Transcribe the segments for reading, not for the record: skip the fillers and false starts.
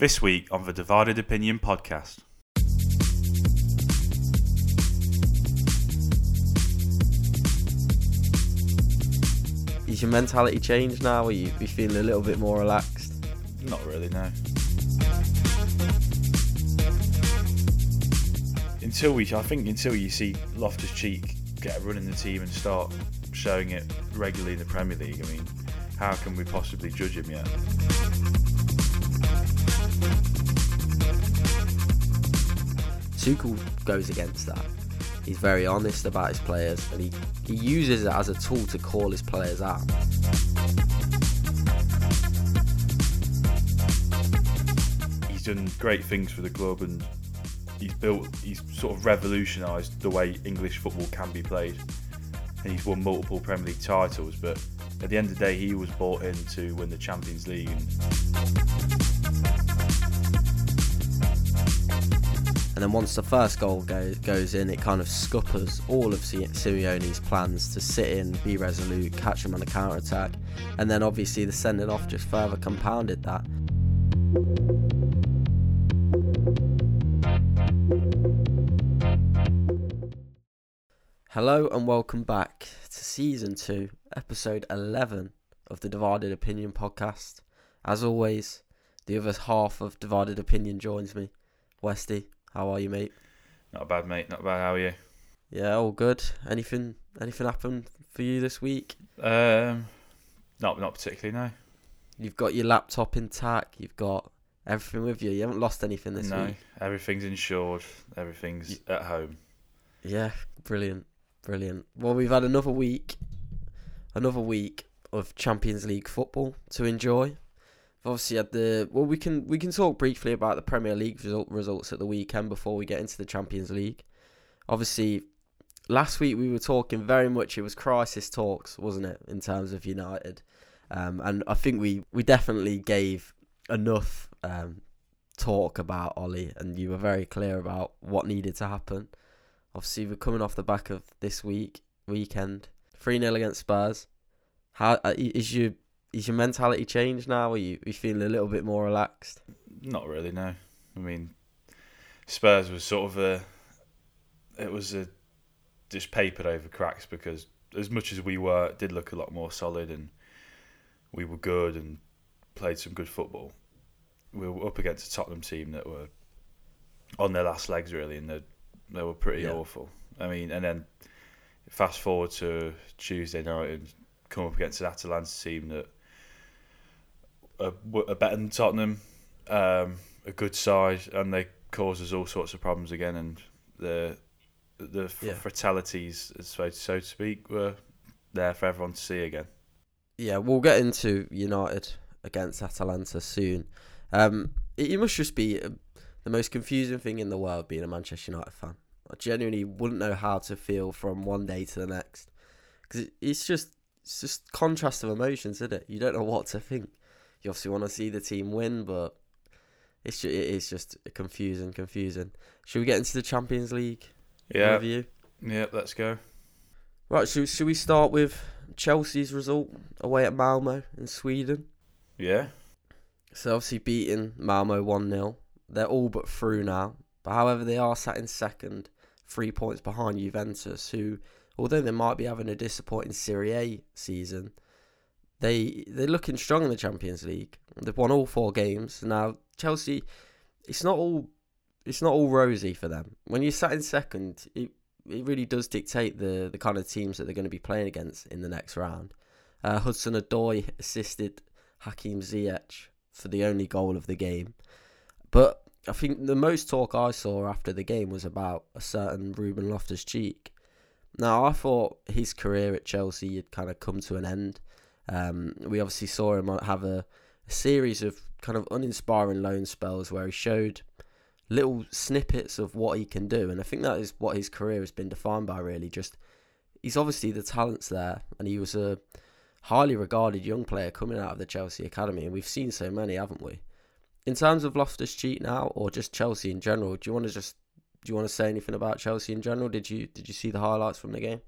This week on the Divided Opinion podcast. Is your mentality changed now? Are you feeling a little bit more relaxed? Not really, no. Until you see Loftus-Cheek get a run in the team and start showing it regularly in the Premier League, I mean, how can we possibly judge him yet? Tuchel goes against that. He's very honest about his players and he uses it as a tool to call his players out. He's done great things for the club and he's sort of revolutionised the way English football can be played. And he's won multiple Premier League titles, but at the end of the day he was bought in to win the Champions League. And then once the first goal goes in, it kind of scuppers all of Simeone's plans to sit in, be resolute, catch him on a counter-attack. And then obviously the sending off just further compounded that. Hello and welcome back to Season 2, Episode 11 of the Divided Opinion podcast. As always, the other half of Divided Opinion joins me, Westy. How are you, mate? Not bad, mate. Not bad. How are you? Yeah, all good. Anything happened for you this week? Not particularly, no. You've got your laptop intact. You've got everything with you. You haven't lost anything this week. No, everything's insured. Everything's at home. Yeah, brilliant. Well, we've had another week of Champions League football to enjoy. Obviously, we can talk briefly about the Premier League results at the weekend before we get into the Champions League. Obviously, last week we were talking very much, it was crisis talks, wasn't it, in terms of United? And I think we definitely gave enough talk about Oli, and you were very clear about what needed to happen. Obviously, we're coming off the back of this weekend, 3-0 against Spurs. How is your... Is your mentality changed now? Are you feeling a little bit more relaxed? Not really, no. I mean, Spurs was sort of just papered over cracks because as much as we were, it did look a lot more solid and we were good and played some good football. We were up against a Tottenham team that were on their last legs really, and they were pretty awful. I mean, and then fast forward to Tuesday night and come up against an Atalanta team that are better than Tottenham, a good side, and they cause us all sorts of problems again. And the fatalities, so to speak, were there for everyone to see again. Yeah, we'll get into United against Atalanta soon. It must just be the most confusing thing in the world being a Manchester United fan. I genuinely wouldn't know how to feel from one day to the next, because it's just contrast of emotions, isn't it? You don't know what to think. You obviously want to see the team win, but it is just confusing. Should we get into the Champions League review? Yeah, let's go. Right, should we start with Chelsea's result away at Malmo in Sweden? Yeah. So obviously beating Malmo 1-0. They're all but through now. But however, they are sat in second, 3 points behind Juventus, who... although they might be having a disappointing Serie A season, they're looking strong in the Champions League. They've won all 4 games. Now, Chelsea, it's not all rosy for them. When you're sat in second, it really does dictate the kind of teams that they're going to be playing against in the next round. Hudson-Odoi assisted Hakim Ziyech for the only goal of the game. But I think the most talk I saw after the game was about a certain Ruben Loftus-Cheek. Now, I thought his career at Chelsea had kind of come to an end. We obviously saw him have a series of kind of uninspiring loan spells where he showed little snippets of what he can do. And I think that is what his career has been defined by, really. Just, he's obviously the talent's there, and he was a highly regarded young player coming out of the Chelsea Academy. And we've seen so many, haven't we? In terms of Loftus-Cheek now, or just Chelsea in general, do you want to say anything about Chelsea in general? Did you see the highlights from the game?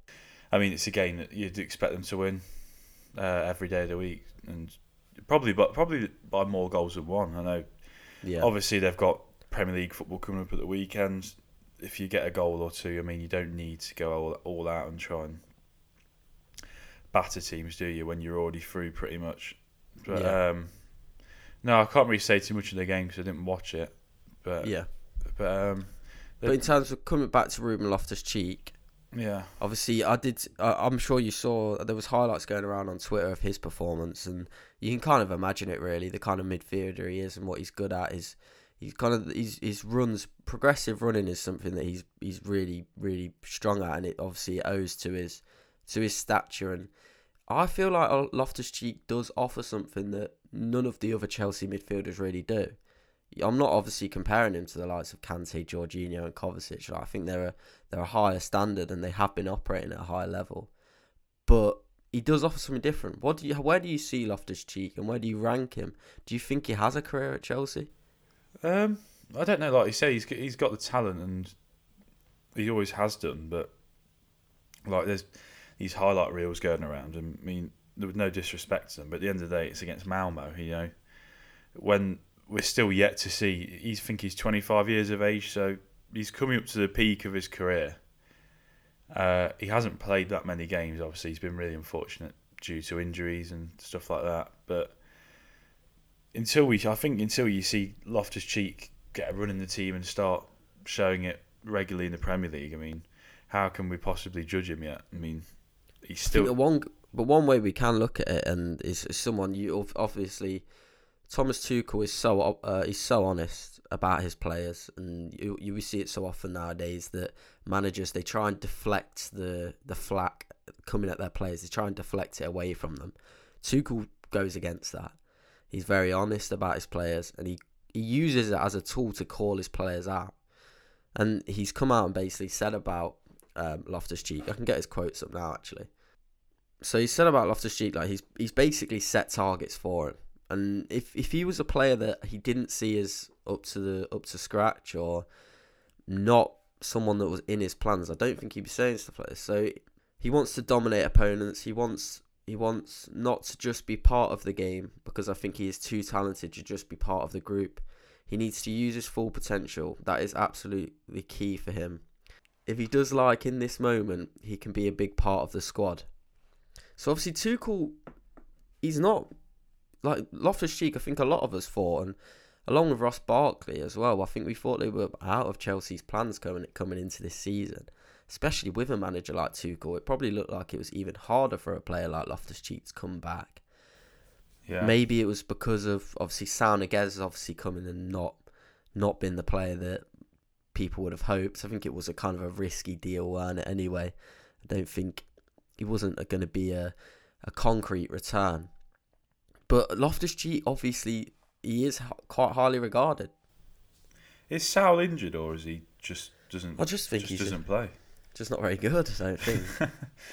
I mean, it's a game that you'd expect them to win every day of the week, and probably by more goals than one. I know Yeah. Obviously, they've got Premier League football coming up at the weekend. If you get a goal or two, I mean, you don't need to go all out and try and batter teams, do you, when you're already through pretty much. But yeah. No, I can't really say too much of the game because I didn't watch it. But yeah. But in terms of coming back to Ruben Loftus-Cheek, yeah, obviously I did. I'm sure you saw there was highlights going around on Twitter of his performance, and you can kind of imagine it really. The kind of midfielder he is and what he's good at is his runs, progressive running is something that he's really really strong at, and it obviously owes to his stature. And I feel like Loftus-Cheek does offer something that none of the other Chelsea midfielders really do. I'm not obviously comparing him to the likes of Kante, Jorginho and Kovacic. Like, I think they're a higher standard and they have been operating at a higher level. But he does offer something different. Where do you see Loftus-Cheek and where do you rank him? Do you think he has a career at Chelsea? I don't know. Like you say, he's got the talent and he always has done. But like there's these highlight reels going around. And I mean, there was no disrespect to them. But at the end of the day, it's against Malmo. You know, when we're still yet to see. He's 25 years of age, so he's coming up to the peak of his career. He hasn't played that many games, obviously. He's been really unfortunate due to injuries and stuff like that. But until you see Loftus-Cheek get a run in the team and start showing it regularly in the Premier League, I mean, how can we possibly judge him yet? I mean, he's still... But one way we can look at it, and is someone you obviously... Thomas Tuchel is so honest about his players, and you see it so often nowadays that managers, they try and deflect the flack coming at their players. They try and deflect it away from them. Tuchel goes against that. He's very honest about his players, and he uses it as a tool to call his players out. And he's come out and basically said about Loftus-Cheek. I can get his quotes up now, actually. So he said about Loftus-Cheek, like he's basically set targets for him. And if he was a player that he didn't see as up to scratch or not someone that was in his plans, I don't think he'd be saying stuff like this. So he wants to dominate opponents. He wants not to just be part of the game, because I think he is too talented to just be part of the group. He needs to use his full potential. That is absolutely key for him. If he does, like in this moment, he can be a big part of the squad. So obviously Tuchel, he's not... Like Loftus-Cheek, I think a lot of us thought, and along with Ross Barkley as well, I think we thought they were out of Chelsea's plans coming into this season. Especially with a manager like Tuchel, it probably looked like it was even harder for a player like Loftus-Cheek to come back. Yeah. Maybe it was because of, obviously, Saúl Ñíguez obviously coming and not been the player that people would have hoped. I think it was a kind of a risky deal, weren't it, anyway? I don't think he wasn't going to be a concrete return. But Loftus-Cheek, obviously, he is quite highly regarded. Is Saúl injured, or is he just doesn't play? Just not very good, I don't think.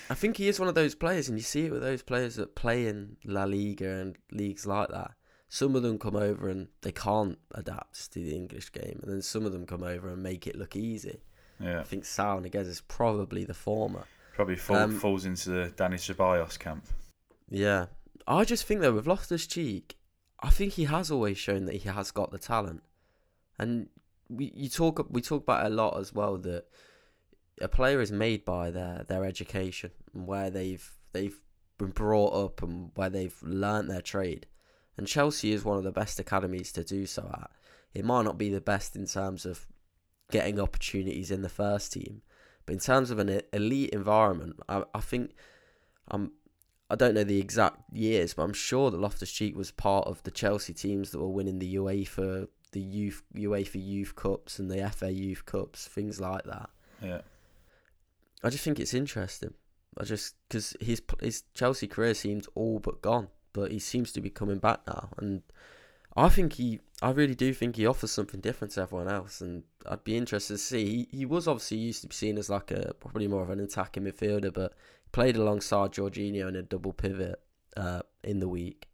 I think he is one of those players, and you see it with those players that play in La Liga and leagues like that. Some of them come over and they can't adapt to the English game, and then some of them come over and make it look easy. Yeah. I think Saúl Ñíguez is probably the former. Probably falls into the Dani Ceballos camp. Yeah. I just think, though, with Loftus-Cheek, I think he has always shown that he has got the talent. And we talk about it a lot as well, that a player is made by their education and where they've been brought up and where they've learnt their trade. And Chelsea is one of the best academies to do so at. It might not be the best in terms of getting opportunities in the first team, but in terms of an elite environment, I think... I don't know the exact years, but I'm sure that Loftus-Cheek was part of the Chelsea teams that were winning the UEFA Youth Cups and the FA Youth Cups, things like that. Yeah. I just think it's interesting. Because his Chelsea career seems all but gone, but he seems to be coming back now. And I really do think he offers something different to everyone else. And I'd be interested to see. He was obviously used to be seen as like probably more of an attacking midfielder, but played alongside Jorginho in a double pivot in the week.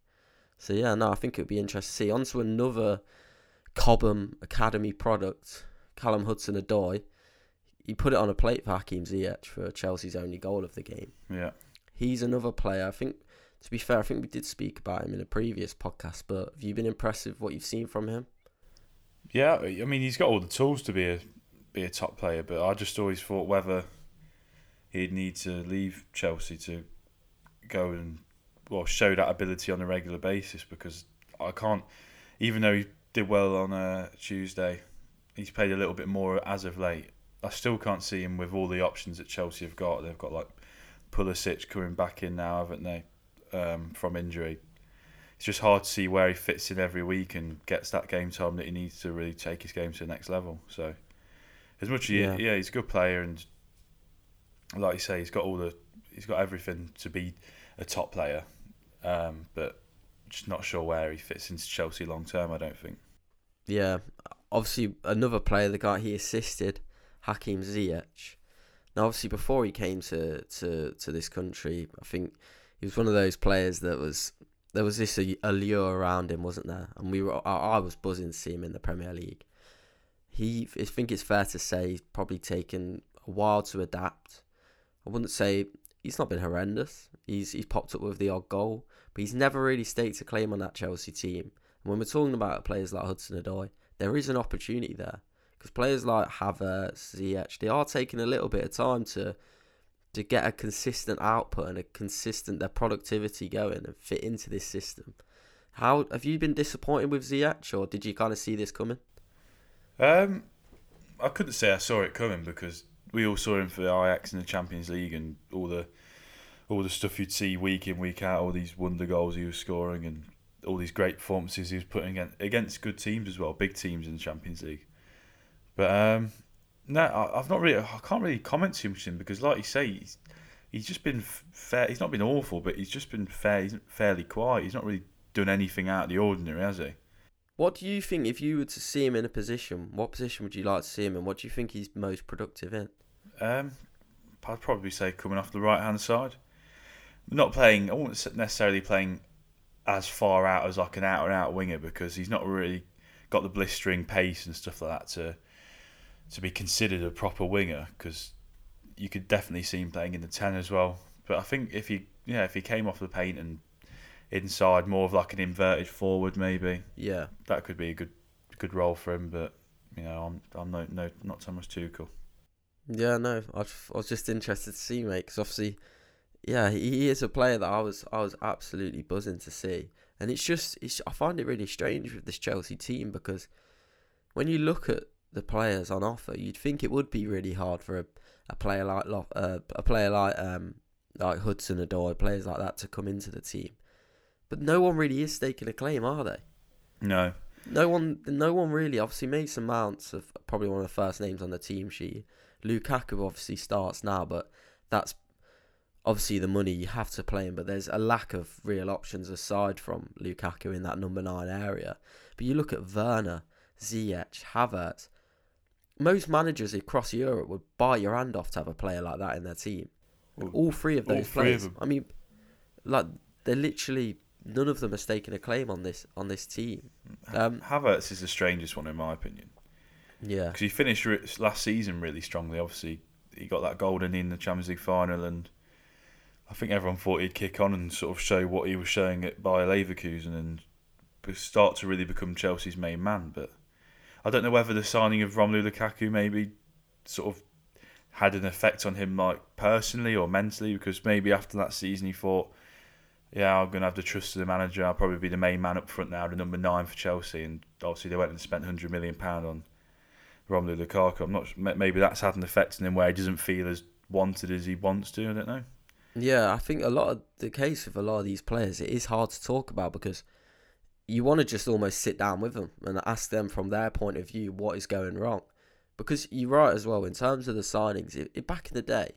So yeah, no, I think it would be interesting to see. On to another Cobham Academy product, Callum Hudson-Odoi. He put it on a plate for Hakim Ziyech for Chelsea's only goal of the game. Yeah. He's another player. I think, to be fair, we did speak about him in a previous podcast, but have you been impressed with what you've seen from him? Yeah, I mean, he's got all the tools to be a top player, but I just always thought whether he'd need to leave Chelsea to go and show that ability on a regular basis, because I can't, even though he did well on Tuesday, he's played a little bit more as of late. I still can't see him with all the options that Chelsea have got. They've got like Pulisic coming back in now, haven't they, from injury. It's just hard to see where he fits in every week and gets that game time that he needs to really take his game to the next level. So as much as he's a good player, and like you say, he's got everything to be a top player, but just not sure where he fits into Chelsea long term, I don't think. Yeah, obviously another player, the guy he assisted, Hakim Ziyech. Now obviously before he came to this country, I think he was one of those players that was, there was this allure around him, wasn't there? And I was buzzing to see him in the Premier League. I think it's fair to say he's probably taken a while to adapt. I wouldn't say he's not been horrendous. He's popped up with the odd goal, but he's never really staked a claim on that Chelsea team. And when we're talking about players like Hudson-Odoi, there is an opportunity there, because players like Havertz, Ziyech, they are taking a little bit of time to get a consistent output and their productivity going and fit into this system. How have you been disappointed with Ziyech, or did you kind of see this coming? I couldn't say I saw it coming, because we all saw him for Ajax in the Champions League and all the stuff you'd see week in, week out, all these wonder goals he was scoring and all these great performances he was putting against good teams as well, big teams in the Champions League. But I can't really comment too much on him, because like you say, he's just been fair. He's not been awful, but he's just been fair. He's fairly quiet. He's not really done anything out of the ordinary, has he? What do you think, if you were to see him in a position, what position would you like to see him in? What do you think he's most productive in? I'd probably say coming off the right-hand side. I wouldn't necessarily playing as far out as like an out-and-out winger, because he's not really got the blistering pace and stuff like that to be considered a proper winger, because you could definitely see him playing in the 10 as well. But I think if he came off the paint and inside, more of like an inverted forward maybe. Yeah, that could be a good role for him. But I'm not Thomas Tuchel. Yeah, no, I was just interested to see, mate, because obviously, yeah, he is a player that I was absolutely buzzing to see, and I find it really strange with this Chelsea team, because when you look at the players on offer, you'd think it would be really hard for a player like Hudson-Odoi, players like that, to come into the team. But no one really is staking a claim, are they? No. No one really. Obviously, Mason Mounts are probably one of the first names on the team sheet. Lukaku obviously starts now, but that's obviously the money you have to play him. But there's a lack of real options aside from Lukaku in that number 9 area. But you look at Werner, Ziyech, Havertz. Most managers across Europe would bite your hand off to have a player like that in their team. Well, all three of those players. I mean, like, they're literally... none of them are staking a claim on this team. Havertz is the strangest one, in my opinion. Yeah, because he finished last season really strongly. Obviously, he got that golden in the Champions League final, and I think everyone thought he'd kick on and sort of show what he was showing at Bayer Leverkusen and start to really become Chelsea's main man. But I don't know whether the signing of Romelu Lukaku maybe sort of had an effect on him, like personally or mentally, because maybe after that season he thought, yeah, I'm going to have to trust the manager. I'll probably be the main man up front now, the number 9 for Chelsea. And obviously they went and spent £100 million on Romelu Lukaku. I'm not sure, maybe that's had an effect on him where he doesn't feel as wanted as he wants to. I don't know. Yeah, I think the case with a lot of these players, it is hard to talk about, because you want to just almost sit down with them and ask them from their point of view what is going wrong. Because you're right as well, in terms of the signings, back in the day,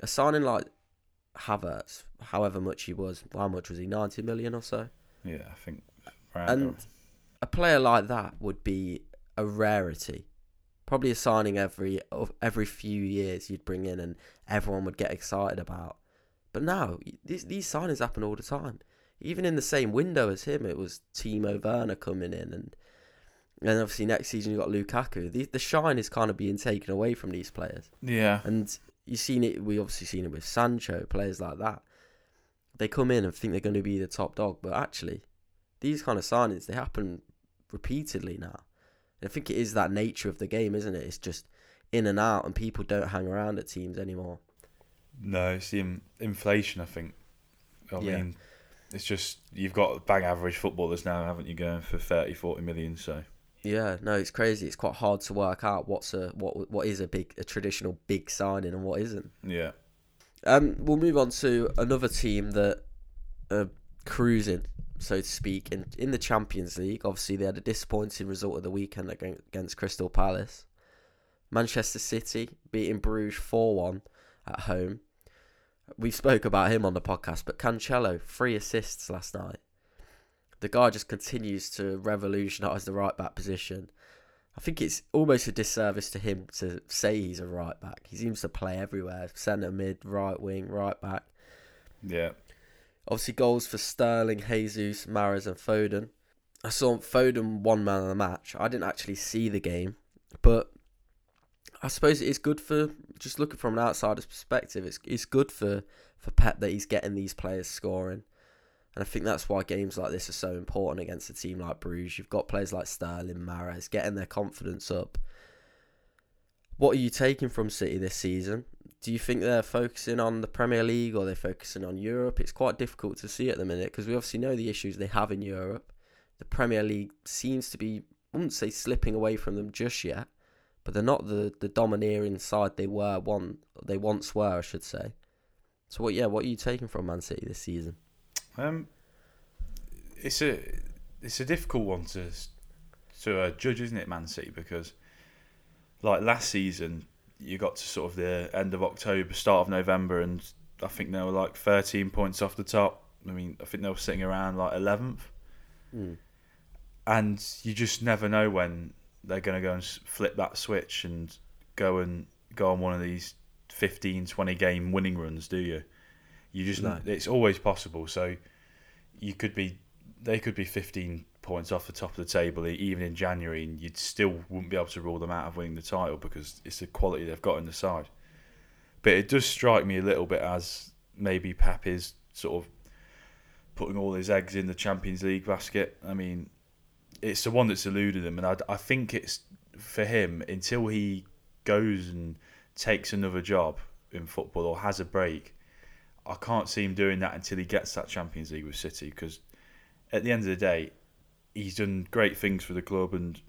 a signing like Havertz, however much he was, how much was he, 90 million or so? Yeah, I think. And a player like that would be a rarity. Probably a signing every few years you'd bring in and everyone would get excited about. But now, these signings happen all the time. Even in the same window as him, it was Timo Werner coming in. And obviously next season you got Lukaku. The shine is kind of being taken away from these players. Yeah. And... you've seen it, we obviously seen it with Sancho, players like that. They come in and think they're going to be the top dog, but actually, these kind of signings, they happen repeatedly now. And I think it is that nature of the game, isn't it? It's just in and out, and people don't hang around at teams anymore. No, it's the inflation, I think. I mean, it's just, you've got bang average footballers now, haven't you, going for 30, 40 million, so... Yeah, no, it's crazy. It's quite hard to work out what is a traditional big signing and what isn't. Yeah. We'll move on to another team that are cruising, so to speak, in the Champions League. Obviously, they had a disappointing result of the weekend against Crystal Palace. Manchester City beating Bruges 4-1 at home. We've spoke about him on the podcast, but Cancelo, 3 assists last night. The guy just continues to revolutionise the right-back position. I think it's almost a disservice to him to say he's a right-back. He seems to play everywhere, centre mid, right wing, right-back. Yeah. Obviously, goals for Sterling, Jesus, Mahrez and Foden. I saw Foden one man of the match. I didn't actually see the game, but I suppose it is good for, just looking from an outsider's perspective, it's good for Pep that he's getting these players scoring. And I think that's why games like this are so important against a team like Bruges. You've got players like Sterling, Mahrez, getting their confidence up. What are you taking from City this season? Do you think they're focusing on the Premier League or they're focusing on Europe? It's quite difficult to see at the minute because we obviously know the issues they have in Europe. The Premier League seems to be, I wouldn't say slipping away from them just yet, but they're not the domineering side they once were, I should say. So what are you taking from Man City this season? It's a difficult one to judge, isn't it, Man City? Because like last season, you got to sort of the end of October, start of November, and I think they were like 13 points off the top. I mean, I think they were sitting around like 11th, and you just never know when they're going to go and flip that switch and go on one of these 15, 20 game winning runs, do you? It's always possible. So they could be 15 points off the top of the table even in January, and you still wouldn't be able to rule them out of winning the title because it's the quality they've got in the side. But it does strike me a little bit as maybe Pep is sort of putting all his eggs in the Champions League basket. I mean, it's the one that's eluded him, and I think it's for him until he goes and takes another job in football or has a break. I can't see him doing that until he gets that Champions League with City, because at the end of the day, he's done great things for the club and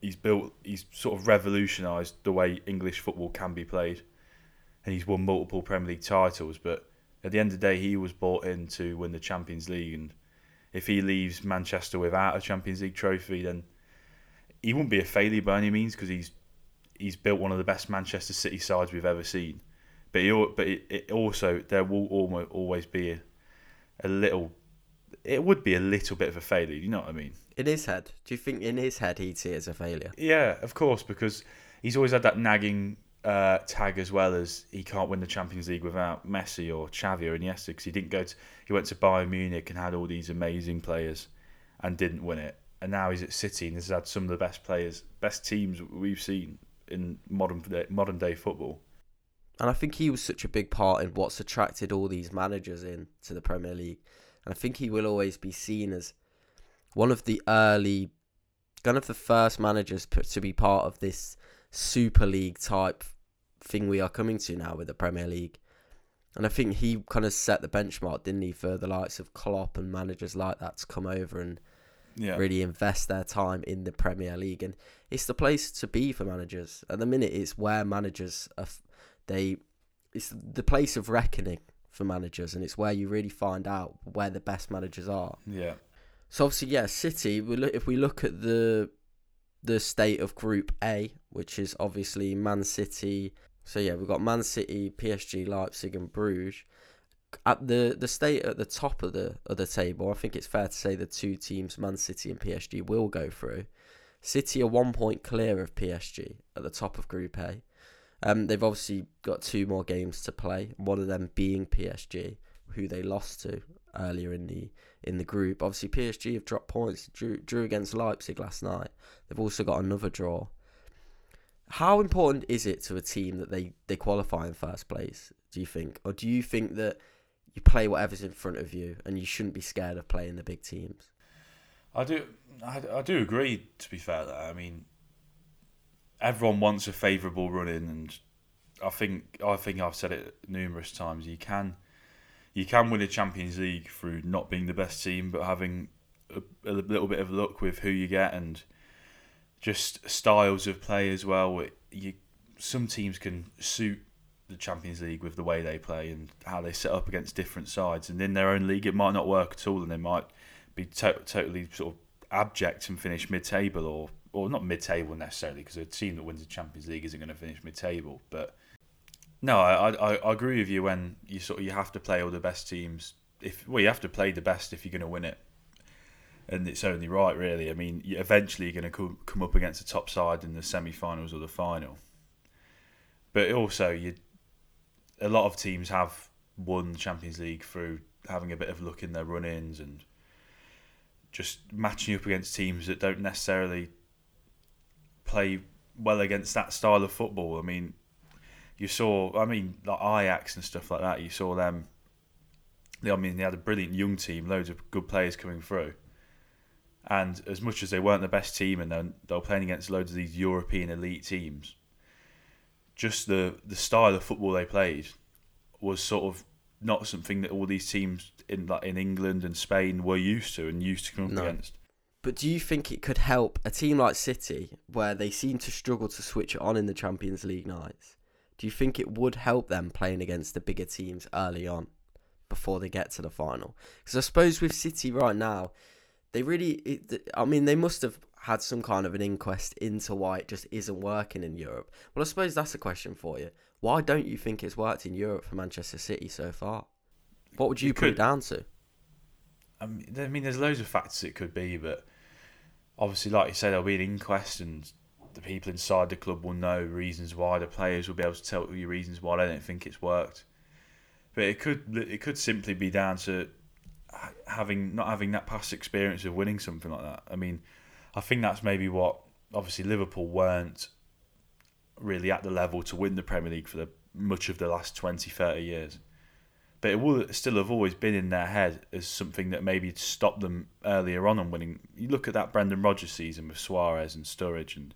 he's sort of revolutionised the way English football can be played, and he's won multiple Premier League titles. But at the end of the day, he was bought in to win the Champions League, and if he leaves Manchester without a Champions League trophy, then he wouldn't be a failure by any means, because he's built one of the best Manchester City sides we've ever seen. But there will always be a little bit of a failure, you know what I mean? In his head. Do you think in his head he'd see it as a failure? Yeah, of course, because he's always had that nagging tag as well, as he can't win the Champions League without Messi or Xavi or Iniesta, because he went to Bayern Munich and had all these amazing players and didn't win it. And now he's at City and has had some of the best players, best teams we've seen in modern day football. And I think he was such a big part in what's attracted all these managers in to the Premier League. And I think he will always be seen as one of the early, kind of the first managers to be part of this Super League type thing we are coming to now with the Premier League. And I think he kind of set the benchmark, didn't he, for the likes of Klopp and managers like that to come over and really invest their time in the Premier League. And it's the place to be for managers. At the minute, it's where managers are... It's the place of reckoning for managers, and it's where you really find out where the best managers are. Yeah. So obviously, City. If we look at the state of Group A, which is obviously Man City. So we've got Man City, PSG, Leipzig, and Bruges. At the state at the top of the table, I think it's fair to say the two teams, Man City and PSG, will go through. City are 1 point clear of PSG at the top of Group A. They've obviously got 2 more games to play, one of them being PSG, who they lost to earlier in the group. Obviously, PSG have dropped points, drew against Leipzig last night. They've also got another draw. How important is it to a team that they qualify in first place, do you think? Or do you think that you play whatever's in front of you and you shouldn't be scared of playing the big teams? I do agree, to be fair, that. I mean, everyone wants a favourable run in, and I think I've said it numerous times. You can win a Champions League through not being the best team, but having a little bit of luck with who you get and just styles of play as well. Some teams can suit the Champions League with the way they play and how they set up against different sides, and in their own league it might not work at all, and they might be totally sort of abject and finish mid-table, or not mid-table necessarily, because a team that wins the Champions League isn't going to finish mid-table. But no, I agree with you when you have to play all the best teams. You have to play the best if you're going to win it, and it's only right really. I mean, eventually you're going to come up against a top side in the semi-finals or the final. But also, a lot of teams have won the Champions League through having a bit of luck in their run-ins and just matching up against teams that don't necessarily play well against that style of football. I mean, like Ajax and stuff like that, you saw them. I mean, they had a brilliant young team, loads of good players coming through. And as much as they weren't the best team and they were playing against loads of these European elite teams, just the style of football they played was sort of not something that all these teams in England and Spain were used to come up against. But do you think it could help a team like City, where they seem to struggle to switch it on in the Champions League nights? Do you think it would help them playing against the bigger teams early on before they get to the final? Because I suppose with City right now, they must have had some kind of an inquest into why it just isn't working in Europe. Well, I suppose that's a question for you. Why don't you think it's worked in Europe for Manchester City so far? What would you put it down to? I mean, there's loads of factors it could be, but obviously, like you said, there'll be an inquest and the people inside the club will know reasons why. The players will be able to tell you reasons why they don't think it's worked. But it could simply be down to not having that past experience of winning something like that. I mean, I think that's maybe what, obviously Liverpool weren't really at the level to win the Premier League for much of the last 20, 30 years. But it will still have always been in their head as something that maybe stopped them earlier on winning. You look at that Brendan Rodgers season with Suarez and Sturridge, and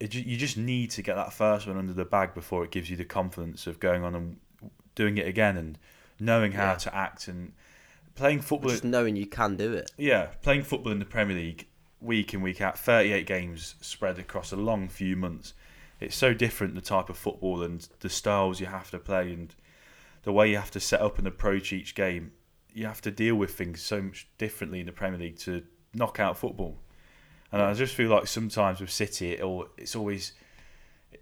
you just need to get that first one under the bag before it gives you the confidence of going on and doing it again and knowing how to act and playing football. Just knowing you can do it. Yeah, playing football in the Premier League week in, week out, 38 games spread across a long few months. It's so different, the type of football and the styles you have to play and the way you have to set up and approach each game. You have to deal with things so much differently in the Premier League to knockout football. And I just feel like sometimes with City,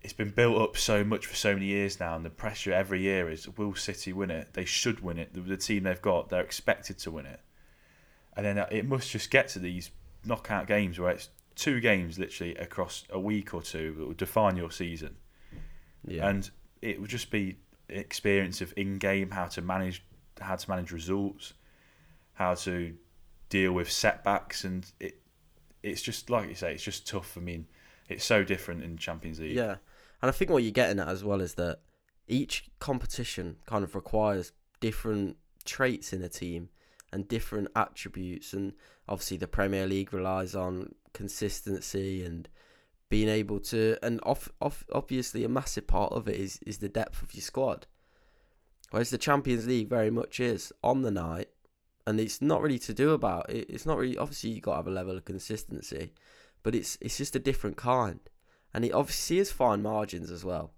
it's been built up so much for so many years now, and the pressure every year is, will City win it? They should win it. The team they've got, they're expected to win it. And then it must just get to these knockout games where it's two games literally across a week or two that will define your season. Yeah. And it would just be experience of in-game, how to manage results, how to deal with setbacks, and it's just, like you say, it's just tough. I mean, it's so different in Champions League. Yeah, and I think what you're getting at as well is that each competition kind of requires different traits in a team and different attributes, and obviously the Premier League relies on consistency and being able to, and obviously a massive part of it is the depth of your squad. Whereas the Champions League very much is on the night, and it's not really to do about it. It's not really, obviously you've got to have a level of consistency, but it's just a different kind. And it obviously is fine margins as well.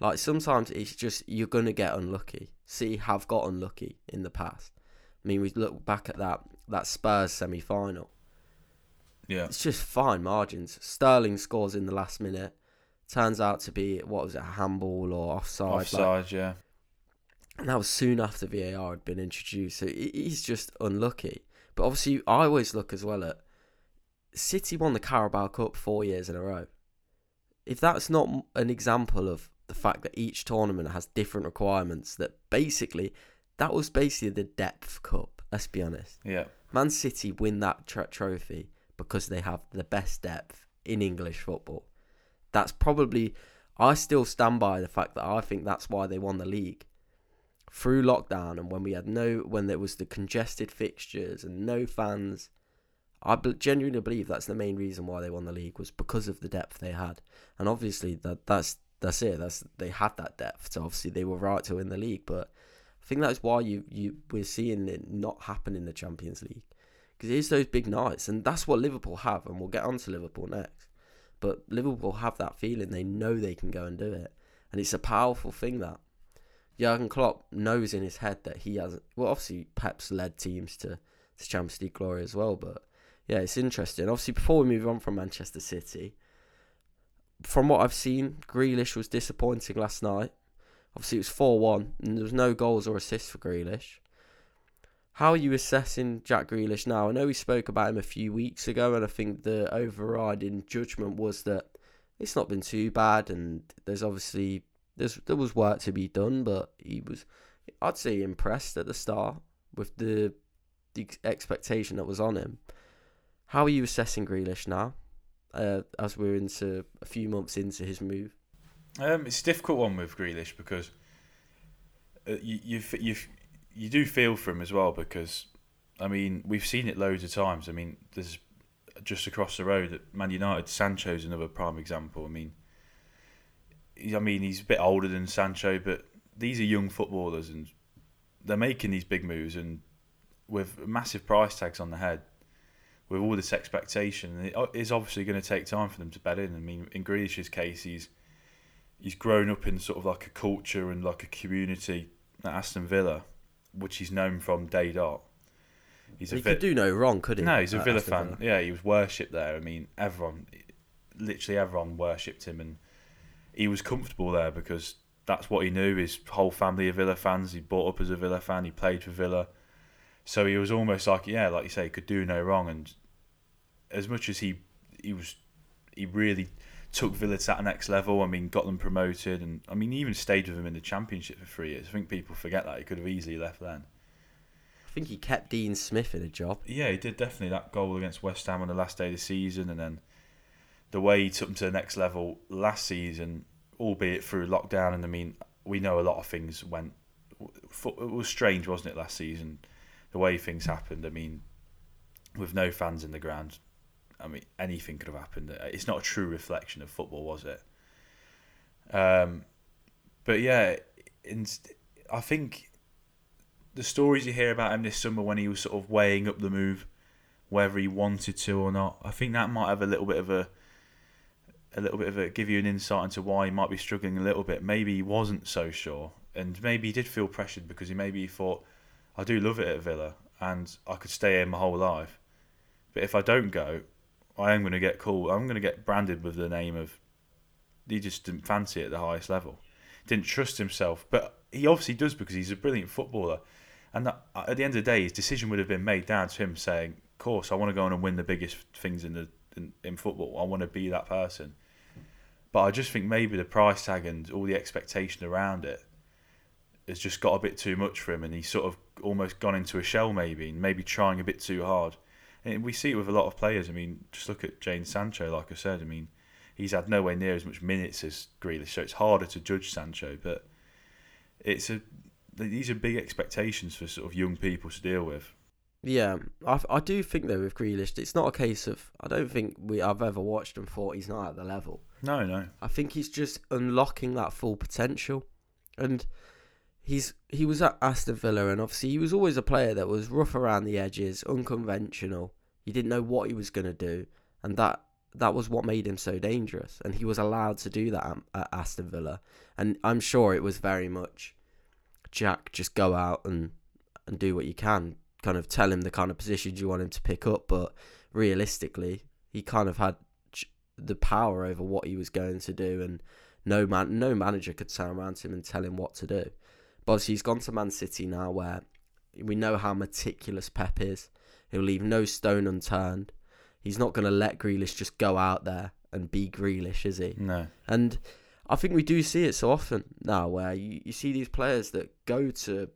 Like sometimes it's just, you're going to get unlucky. City have got unlucky in the past. I mean, we look back at that Spurs semi-final. Yeah, it's just fine margins. Sterling scores in the last minute. Turns out to be, what was it, a handball or offside? Offside, like, yeah. And that was soon after VAR had been introduced. So he's just unlucky. But obviously, I always look as well at, City won the Carabao Cup 4 years in a row. If that's not an example of the fact that each tournament has different requirements, that was basically the depth cup, let's be honest. Yeah. Man City win that trophy because they have the best depth in English football. That's probably, I still stand by the fact that I think that's why they won the league. Through lockdown and when there was the congested fixtures and no fans, I genuinely believe that's the main reason why they won the league, was because of the depth they had. And obviously that's it. They had that depth, so obviously they were right to win the league. But I think that's why we're seeing it not happen in the Champions League, because it is those big nights, and that's what Liverpool have. And we'll get on to Liverpool next. But Liverpool have that feeling. They know they can go and do it. And it's a powerful thing that Jürgen Klopp knows in his head that he hasn't. Well, obviously, Pep's led teams to Champions League glory as well. But, yeah, it's interesting. Obviously, before we move on from Manchester City, from what I've seen, Grealish was disappointing last night. Obviously, it was 4-1, and there was no goals or assists for Grealish. How are you assessing Jack Grealish now? I know we spoke about him a few weeks ago, and I think the overriding judgment was that it's not been too bad, and there was work to be done, but he was, I'd say, impressed at the start with the expectation that was on him. How are you assessing Grealish now, as we're into a few months into his move? It's a difficult one with Grealish because you do feel for him as well, because, I mean, we've seen it loads of times. I mean, there's just across the road at Man United, Sancho's another prime example. I mean, he's a bit older than Sancho, but these are young footballers and they're making these big moves and with massive price tags on the head, with all this expectation. It's obviously going to take time for them to bed in. I mean, in Grealish's case, he's grown up in sort of like a culture and like a community at Aston Villa, which he's known from day dot. He could do no wrong, could he? No, he's a Villa fan. Yeah, he was worshipped there. I mean, literally everyone worshipped him, and he was comfortable there because that's what he knew. His whole family are Villa fans. He brought up as a Villa fan. He played for Villa. So he was almost like, yeah, like you say, he could do no wrong. And as much as he really took Villa to that next level, I mean, got them promoted, and I mean, he even stayed with them in the Championship for 3 years. I think people forget that. He could have easily left then. I think he kept Dean Smith in a job. Yeah, he did, definitely. That goal against West Ham on the last day of the season, and then the way he took them to the next level last season, albeit through lockdown. And I mean, we know a lot of things went... It was strange, wasn't it, last season? The way things happened, I mean, with no fans in the ground, I mean, anything could have happened. It's not a true reflection of football, was it? But yeah, I think the stories you hear about him this summer when he was sort of weighing up the move, whether he wanted to or not, I think that might have a little bit of a give you an insight into why he might be struggling a little bit. Maybe he wasn't so sure, and maybe he did feel pressured because he thought, I do love it at Villa, and I could stay here my whole life. But if I don't go, I am going to get called. I'm going to get branded with the name of... He just didn't fancy it at the highest level. Didn't trust himself. But he obviously does, because he's a brilliant footballer. And that, at the end of the day, his decision would have been made down to him saying, of course, I want to go on and win the biggest things in football. I want to be that person. But I just think maybe the price tag and all the expectation around it has just got a bit too much for him. And he's sort of almost gone into a shell maybe trying a bit too hard. And we see it with a lot of players. I mean, just look at Jadon Sancho, like I said. I mean, he's had nowhere near as much minutes as Grealish, so it's harder to judge Sancho. But these are big expectations for sort of young people to deal with. Yeah, I do think, though, with Grealish, it's not a case of... I don't think I've ever watched and thought he's not at the level. No. I think he's just unlocking that full potential. And he was at Aston Villa, and obviously he was always a player that was rough around the edges, unconventional. He didn't know what he was going to do, and that was what made him so dangerous. And he was allowed to do that at Aston Villa. And I'm sure it was very much, Jack, just go out and do what you can, kind of tell him the kind of positions you want him to pick up. But realistically, he kind of had the power over what he was going to do, and no manager could turn around to him and tell him what to do. But obviously he's gone to Man City now, where we know how meticulous Pep is. He'll leave no stone unturned. He's not going to let Grealish just go out there and be Grealish, is he? No. And I think we do see it so often now, where you see these players that go to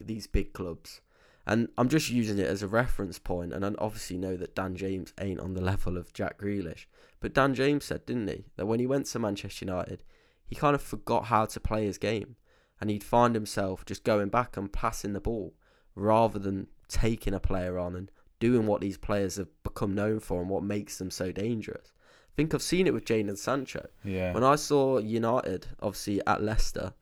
these big clubs. And I'm just using it as a reference point, and I obviously know that Dan James ain't on the level of Jack Grealish. But Dan James said, didn't he, that when he went to Manchester United, he kind of forgot how to play his game. And he'd find himself just going back and passing the ball rather than taking a player on and doing what these players have become known for and what makes them so dangerous. I think I've seen it with Jadon Sancho. Yeah. When I saw United, obviously at Leicester,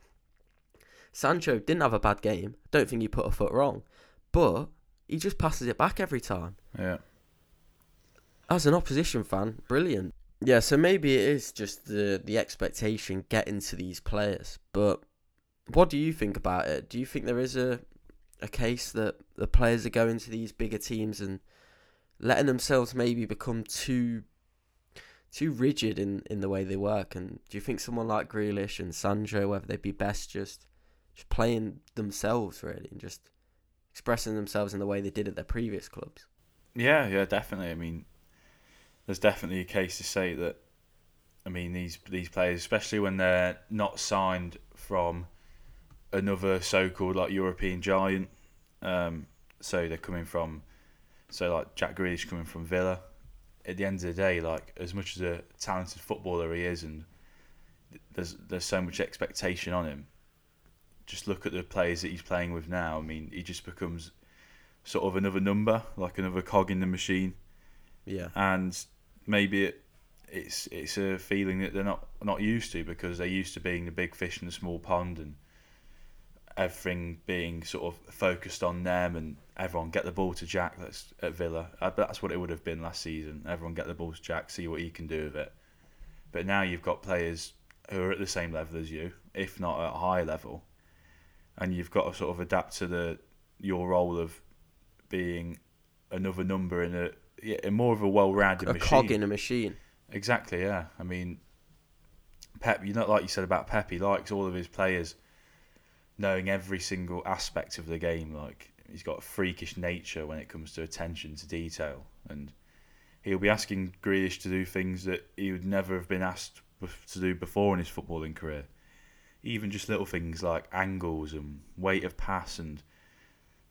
Sancho didn't have a bad game. I don't think he put a foot wrong, but he just passes it back every time. Yeah. As an opposition fan, brilliant. Yeah, so maybe it is just the expectation getting to these players. But what do you think about it? Do you think there is a case that the players are going to these bigger teams and letting themselves maybe become too rigid in the way they work? And do you think someone like Grealish and Sancho, whether they'd be best just playing themselves really and just expressing themselves in the way they did at their previous clubs? Yeah, definitely. I mean, there's definitely a case to say that, I mean, these players, especially when they're not signed from another so-called like European giant, so they're coming from, so like Jack Grealish coming from Villa. At the end of the day, like as much as a talented footballer he is, and there's so much expectation on him. Just look at the players that he's playing with now. I mean, he just becomes sort of another number, like another cog in the machine. Yeah, and maybe it's a feeling that they're not used to, because they're used to being the big fish in the small pond and everything being sort of focused on them and everyone get the ball to Jack. That's at Villa. That's what it would have been last season. Everyone get the ball to Jack, see what he can do with it. But now you've got players who are at the same level as you, if not at a high level, and you've got to sort of adapt to your role of being another number in more of a well-rounded machine. A cog in a machine. Exactly, yeah. I mean, Pep, you know, like you said about Pep, he likes all of his players knowing every single aspect of the game. Like, he's got a freakish nature when it comes to attention to detail. And he'll be asking Grealish to do things that he would never have been asked to do before in his footballing career. Even just little things like angles and weight of pass. And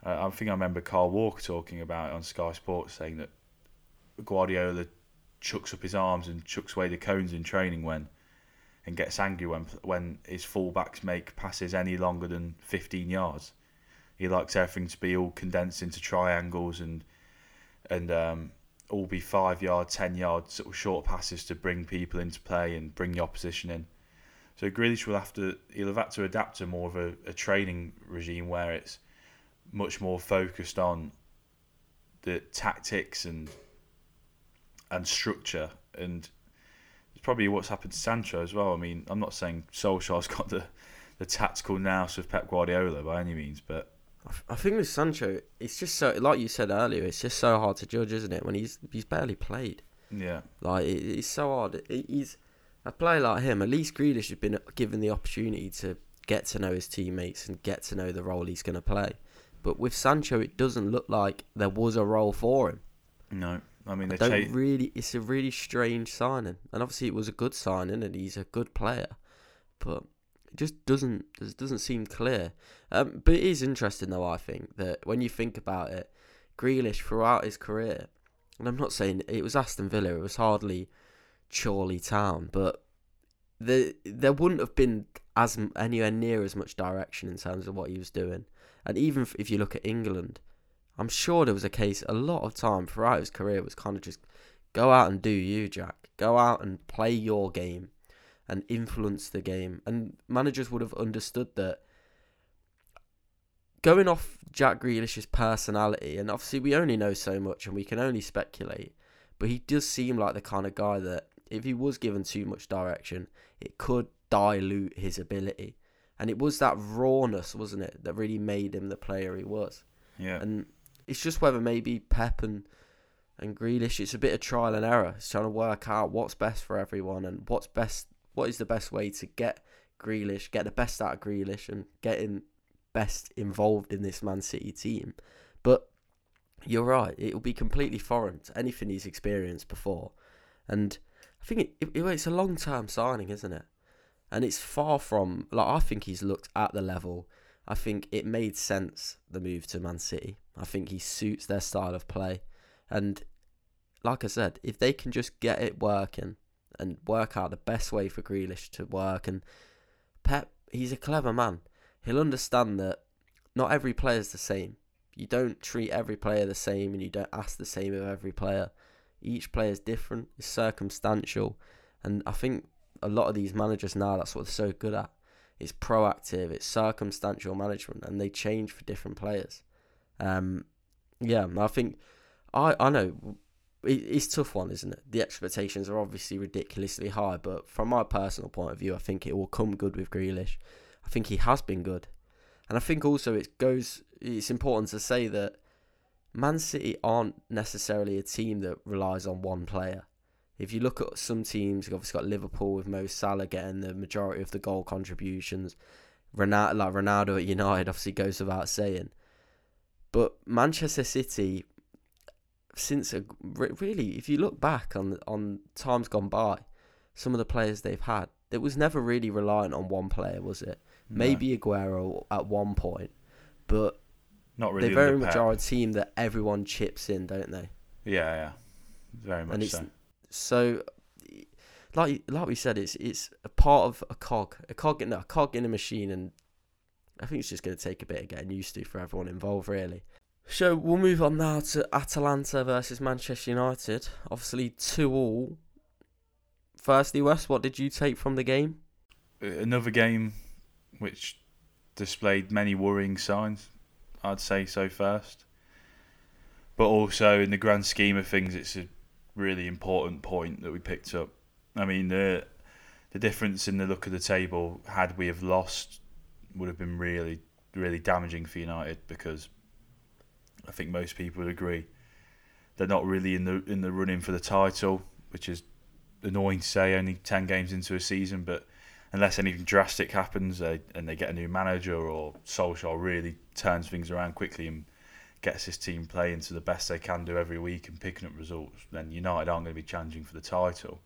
I think I remember Carl Walker talking about it on Sky Sports, saying that Guardiola chucks up his arms and chucks away the cones in training and gets angry when his fullbacks make passes any longer than 15 yards. He likes everything to be all condensed into triangles and all be 5 yard, 10 yard sort of short passes to bring people into play and bring the opposition in. So Grealish will have to adapt to more of a training regime where it's much more focused on the tactics and structure, and it's probably what's happened to Sancho as well. I mean, I'm not saying Solskjaer's got the tactical nous of Pep Guardiola by any means, but I think with Sancho, it's just so, like you said earlier, it's just so hard to judge, isn't it? When he's barely played. Yeah. Like it's so hard. He's a player like him. At least Grealish has been given the opportunity to get to know his teammates and get to know the role he's going to play. But with Sancho, it doesn't look like there was a role for him. No. I mean, it's a really strange signing, and obviously it was a good signing, and he's a good player, but it just doesn't seem clear. But it is interesting though. I think that when you think about it, Grealish throughout his career, and I'm not saying it was Aston Villa, it was hardly Chorley Town, but there wouldn't have been as anywhere near as much direction in terms of what he was doing. And even if you look at England, I'm sure there was a case a lot of time throughout his career was kind of just go out and do you, Jack. Go out and play your game and influence the game. And managers would have understood that going off Jack Grealish's personality, and obviously we only know so much and we can only speculate, but he does seem like the kind of guy that if he was given too much direction, it could dilute his ability. And it was that rawness, wasn't it, that really made him the player he was. Yeah. And it's just whether maybe Pep and Grealish, it's a bit of trial and error. It's trying to work out what's best for everyone and what is the best way to get the best out of Grealish and get him best involved in this Man City team. But you're right, it'll be completely foreign to anything he's experienced before. And I think it's a long-term signing, isn't it? And it's far from, like, I think he's looked at the level. I think it made sense, the move to Man City. I think he suits their style of play. And like I said, if they can just get it working and work out the best way for Grealish to work, and Pep, he's a clever man. He'll understand that not every player is the same. You don't treat every player the same, and you don't ask the same of every player. Each player is different, it's circumstantial, and I think a lot of these managers now, that's what they're so good at. It's proactive, it's circumstantial management, and they change for different players. I think, I know, it's a tough one, isn't it? The expectations are obviously ridiculously high, but from my personal point of view, I think it will come good with Grealish. I think he has been good. And I think also it's important to say that Man City aren't necessarily a team that relies on one player. If you look at some teams, you've obviously got Liverpool with Mo Salah getting the majority of the goal contributions. Ronaldo at United obviously goes without saying. But Manchester City, really, if you look back on times gone by, some of the players they've had, it was never really reliant on one player, was it? No. Maybe Aguero at one point, but not really. They very much are a team that everyone chips in, don't they? Yeah, very much so. So, like we said, it's a part of a cog in a machine, and I think it's just going to take a bit of getting used to for everyone involved, really. So we'll move on now to Atalanta versus Manchester United. Obviously, 2-2. Firstly, Wes, what did you take from the game? Another game which displayed many worrying signs, I'd say so first. But also, in the grand scheme of things, it's a really important point that we picked up. I mean, the difference in the look of the table, had we have lost, would have been really, really damaging for United, because I think most people would agree they're not really in the running for the title, which is annoying to say only 10 games into a season, but unless anything drastic happens and they get a new manager or Solskjaer really turns things around quickly and gets his team playing to the best they can do every week and picking up results, then United aren't going to be challenging for the title.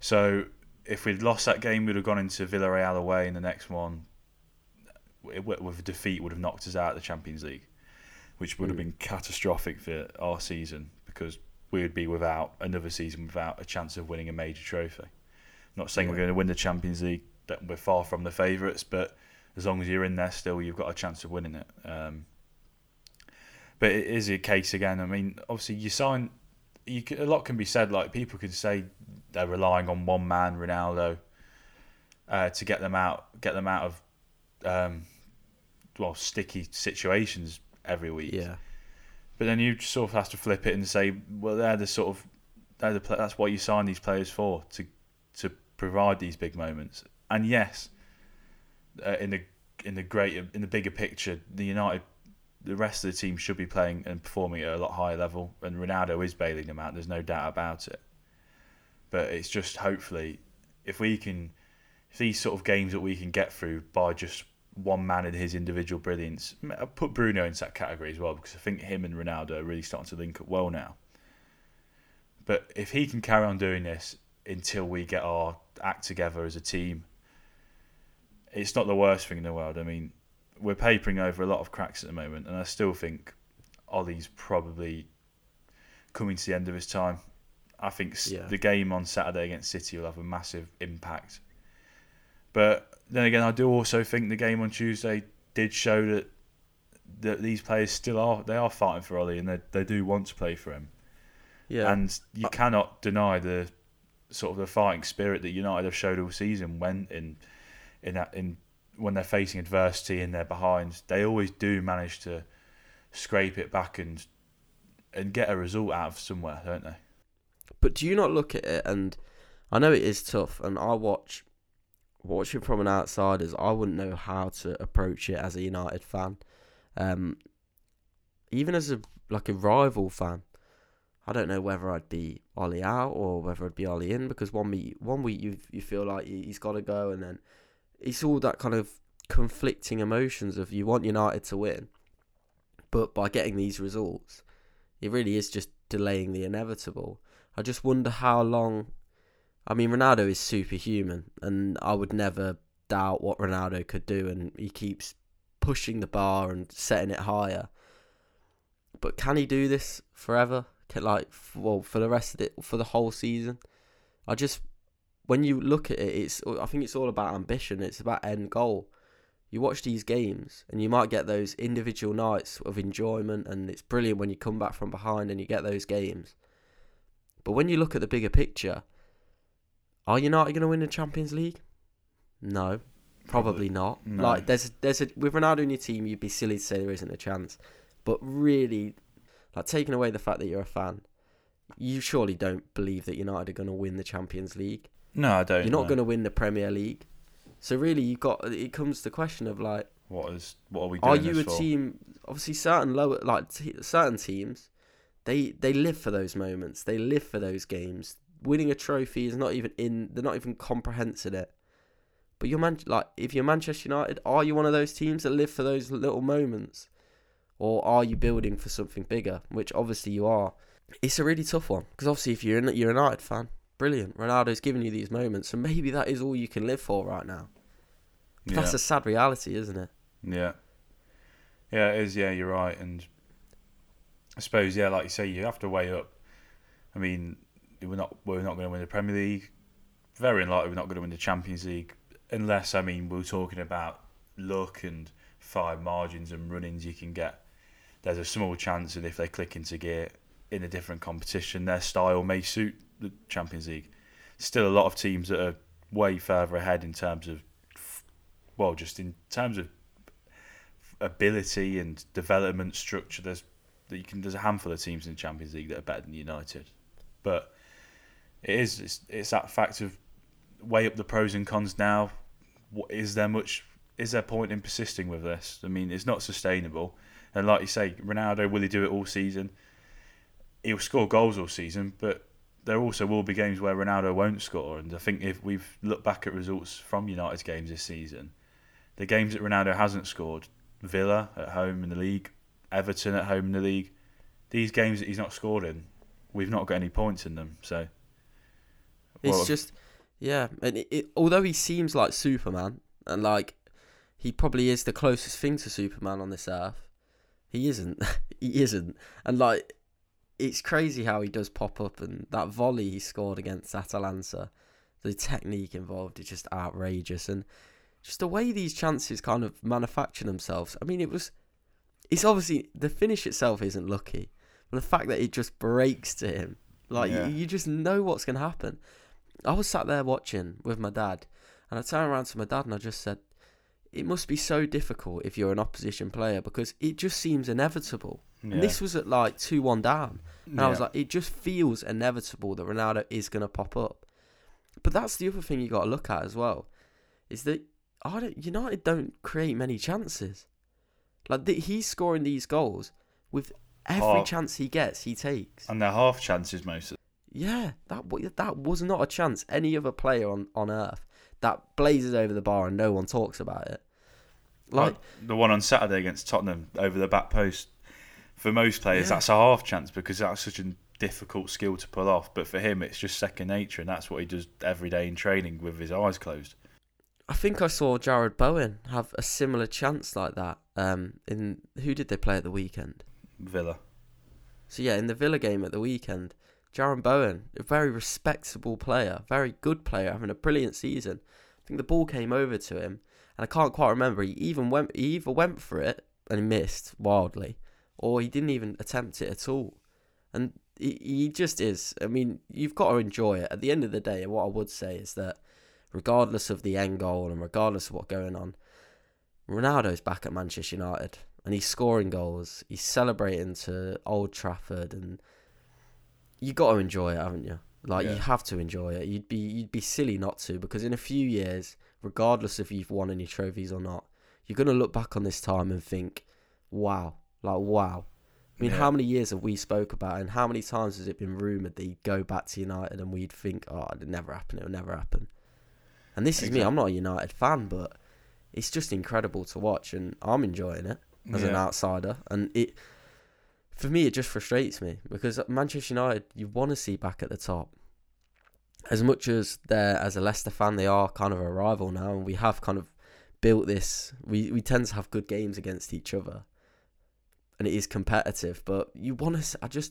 So if we'd lost that game, we'd have gone into Villarreal away in the next one. With a defeat, would have knocked us out of the Champions League, which would have been catastrophic for our season, because we would be without another season without a chance of winning a major trophy. I'm not saying we're going to win the Champions League, that we're far from the favourites, but as long as you're in there still, you've got a chance of winning it. But it is a case again. I mean, obviously, a lot can be said. Like, people could say they're relying on one man, Ronaldo, to get them out of sticky situations every week. Yeah. But then you sort of have to flip it and say, well, that's what you sign these players for, to provide these big moments. And yes, in the bigger picture, the rest of the team should be playing and performing at a lot higher level, and Ronaldo is bailing them out, there's no doubt about it. But it's just, hopefully, if these sort of games that we can get through by just one man and his individual brilliance, I'll put Bruno into that category as well, because I think him and Ronaldo are really starting to link up well now. But if he can carry on doing this until we get our act together as a team, it's not the worst thing in the world. I mean, we're papering over a lot of cracks at the moment, and I still think Ollie's probably coming to the end of his time. I think the game on Saturday against City will have a massive impact. But then again, I do also think the game on Tuesday did show that these players still are fighting for Ollie, and they do want to play for him. Yeah. And you cannot deny the sort of the fighting spirit that United have showed all season when they're facing adversity and they're behind, they always do manage to scrape it back and get a result out of somewhere, don't they? But do you not look at it, and I know it is tough, and I watching from an outsider's, I wouldn't know how to approach it as a United fan. Even as a rival fan, I don't know whether I'd be Ollie out or whether I'd be Ollie in, because one week you feel like he's got to go, and then it's all that kind of conflicting emotions of you want United to win, but by getting these results, it really is just delaying the inevitable. I just wonder how long. I mean, Ronaldo is superhuman, and I would never doubt what Ronaldo could do, and he keeps pushing the bar and setting it higher. But can he do this forever? For the rest of it, for the whole season? When you look at it, I think it's all about ambition. It's about end goal. you watch these games and you might get those individual nights of enjoyment, and it's brilliant when you come back from behind and you get those games. But when you look at the bigger picture, are United going to win the Champions League? No, probably not. No. Like there's with Ronaldo in your team, you'd be silly to say there isn't a chance. But really, like taking away the fact that you're a fan, you surely don't believe that United are going to win the Champions League. No, I don't. You're not going to win the Premier League. So really, it comes to the question of like, what are we doing? Are you a team? Obviously, certain teams, they live for those moments. They live for those games. Winning a trophy is not even in. They're not even comprehending it. But if you're Manchester United, are you one of those teams that live for those little moments, or are you building for something bigger? Which obviously you are. It's a really tough one because obviously if you're a United fan, brilliant, Ronaldo's giving you these moments, so maybe that is all you can live for right now. Yeah. That's a sad reality, isn't it? Yeah. Yeah, it is. Yeah, you're right. And I suppose, yeah, like you say, you have to weigh up. I mean, we're not going to win the Premier League. Very unlikely we're not going to win the Champions League, unless, I mean, we're talking about luck and fine margins and run-ins you can get. There's a small chance that if they click into gear in a different competition, their style may suit the Champions League. Still a lot of teams that are way further ahead in terms of, well, just in terms of ability and development structure. There's a handful of teams in the Champions League that are better than United. But it's that fact of weigh up the pros and cons now. Is there point in persisting with this? I mean, it's not sustainable. And like you say, Ronaldo, will he do it all season? He'll score goals all season, but there also will be games where Ronaldo won't score. And I think if we've looked back at results from United's games this season, the games that Ronaldo hasn't scored, Villa at home in the league, Everton at home in the league, these games that he's not scored in, we've not got any points in them. So well, it's just, yeah. And although he seems like Superman, and like he probably is the closest thing to Superman on this earth, he isn't. He isn't. And like, it's crazy how he does pop up, and that volley he scored against Atalanta, the technique involved is just outrageous, and just the way these chances kind of manufacture themselves. I mean, it's obviously the finish itself isn't lucky, but the fact that it just breaks to him, like, yeah. you just know what's going to happen. I was sat there watching with my dad, and I turned around to my dad and I just said, it must be so difficult if you're an opposition player because it just seems inevitable. Yeah. And this was at like 2-1 down. And yeah. I was like, it just feels inevitable that Ronaldo is going to pop up. But that's the other thing you got to look at as well, is that United don't create many chances. Like he's scoring these goals with every chance he gets, he takes. And they're half chances mostly. Yeah, that was not a chance any other player on earth that blazes over the bar and no one talks about it. Like the one on Saturday against Tottenham over the back post. For most players, yeah. That's a half chance because that's such a difficult skill to pull off. But for him, it's just second nature, and that's what he does every day in training with his eyes closed. I think I saw Jared Bowen have a similar chance like that. Who did they play at the weekend? Villa. So yeah, in the Villa game at the weekend, Jared Bowen, a very respectable player, very good player, having a brilliant season. I think the ball came over to him, and I can't quite remember. He either went for it and he missed wildly, or he didn't even attempt it at all. And he just is. I mean, you've got to enjoy it. At the end of the day, what I would say is that regardless of the end goal and regardless of what's going on, Ronaldo's back at Manchester United and he's scoring goals. He's celebrating to Old Trafford, and you've got to enjoy it, haven't you? Like, yeah. You have to enjoy it. You'd be silly not to, because in a few years, regardless if you've won any trophies or not, you're going to look back on this time and think, wow. I mean, yeah. How many years have we spoke about it, and how many times has it been rumoured that he'd go back to United and we'd think, it'll never happen. And this is me, I'm not a United fan, but it's just incredible to watch, and I'm enjoying it as an outsider. And for me, it just frustrates me, because Manchester United, you want to see back at the top. As much as as a Leicester fan, they are kind of a rival now, and we have kind of built this, we tend to have good games against each other. And it is competitive, but you want to.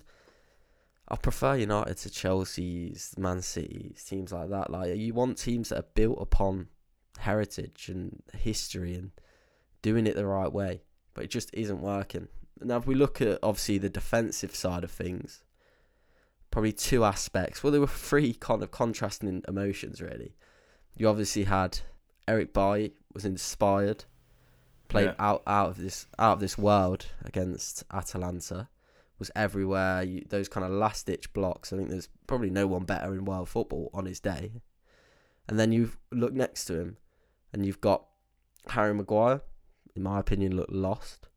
I prefer United to Chelsea's, Man City's, teams like that. Like, you want teams that are built upon heritage and history, and doing it the right way, but it just isn't working. Now, if we look at, obviously, the defensive side of things, probably two aspects. Well, there were three kind of contrasting emotions, really. You obviously had Eric Bailly was inspired, played out of this world against Atalanta, was everywhere. Those kind of last-ditch blocks. I think there's probably no one better in world football on his day. And then you look next to him, and you've got Harry Maguire, in my opinion, looked lost.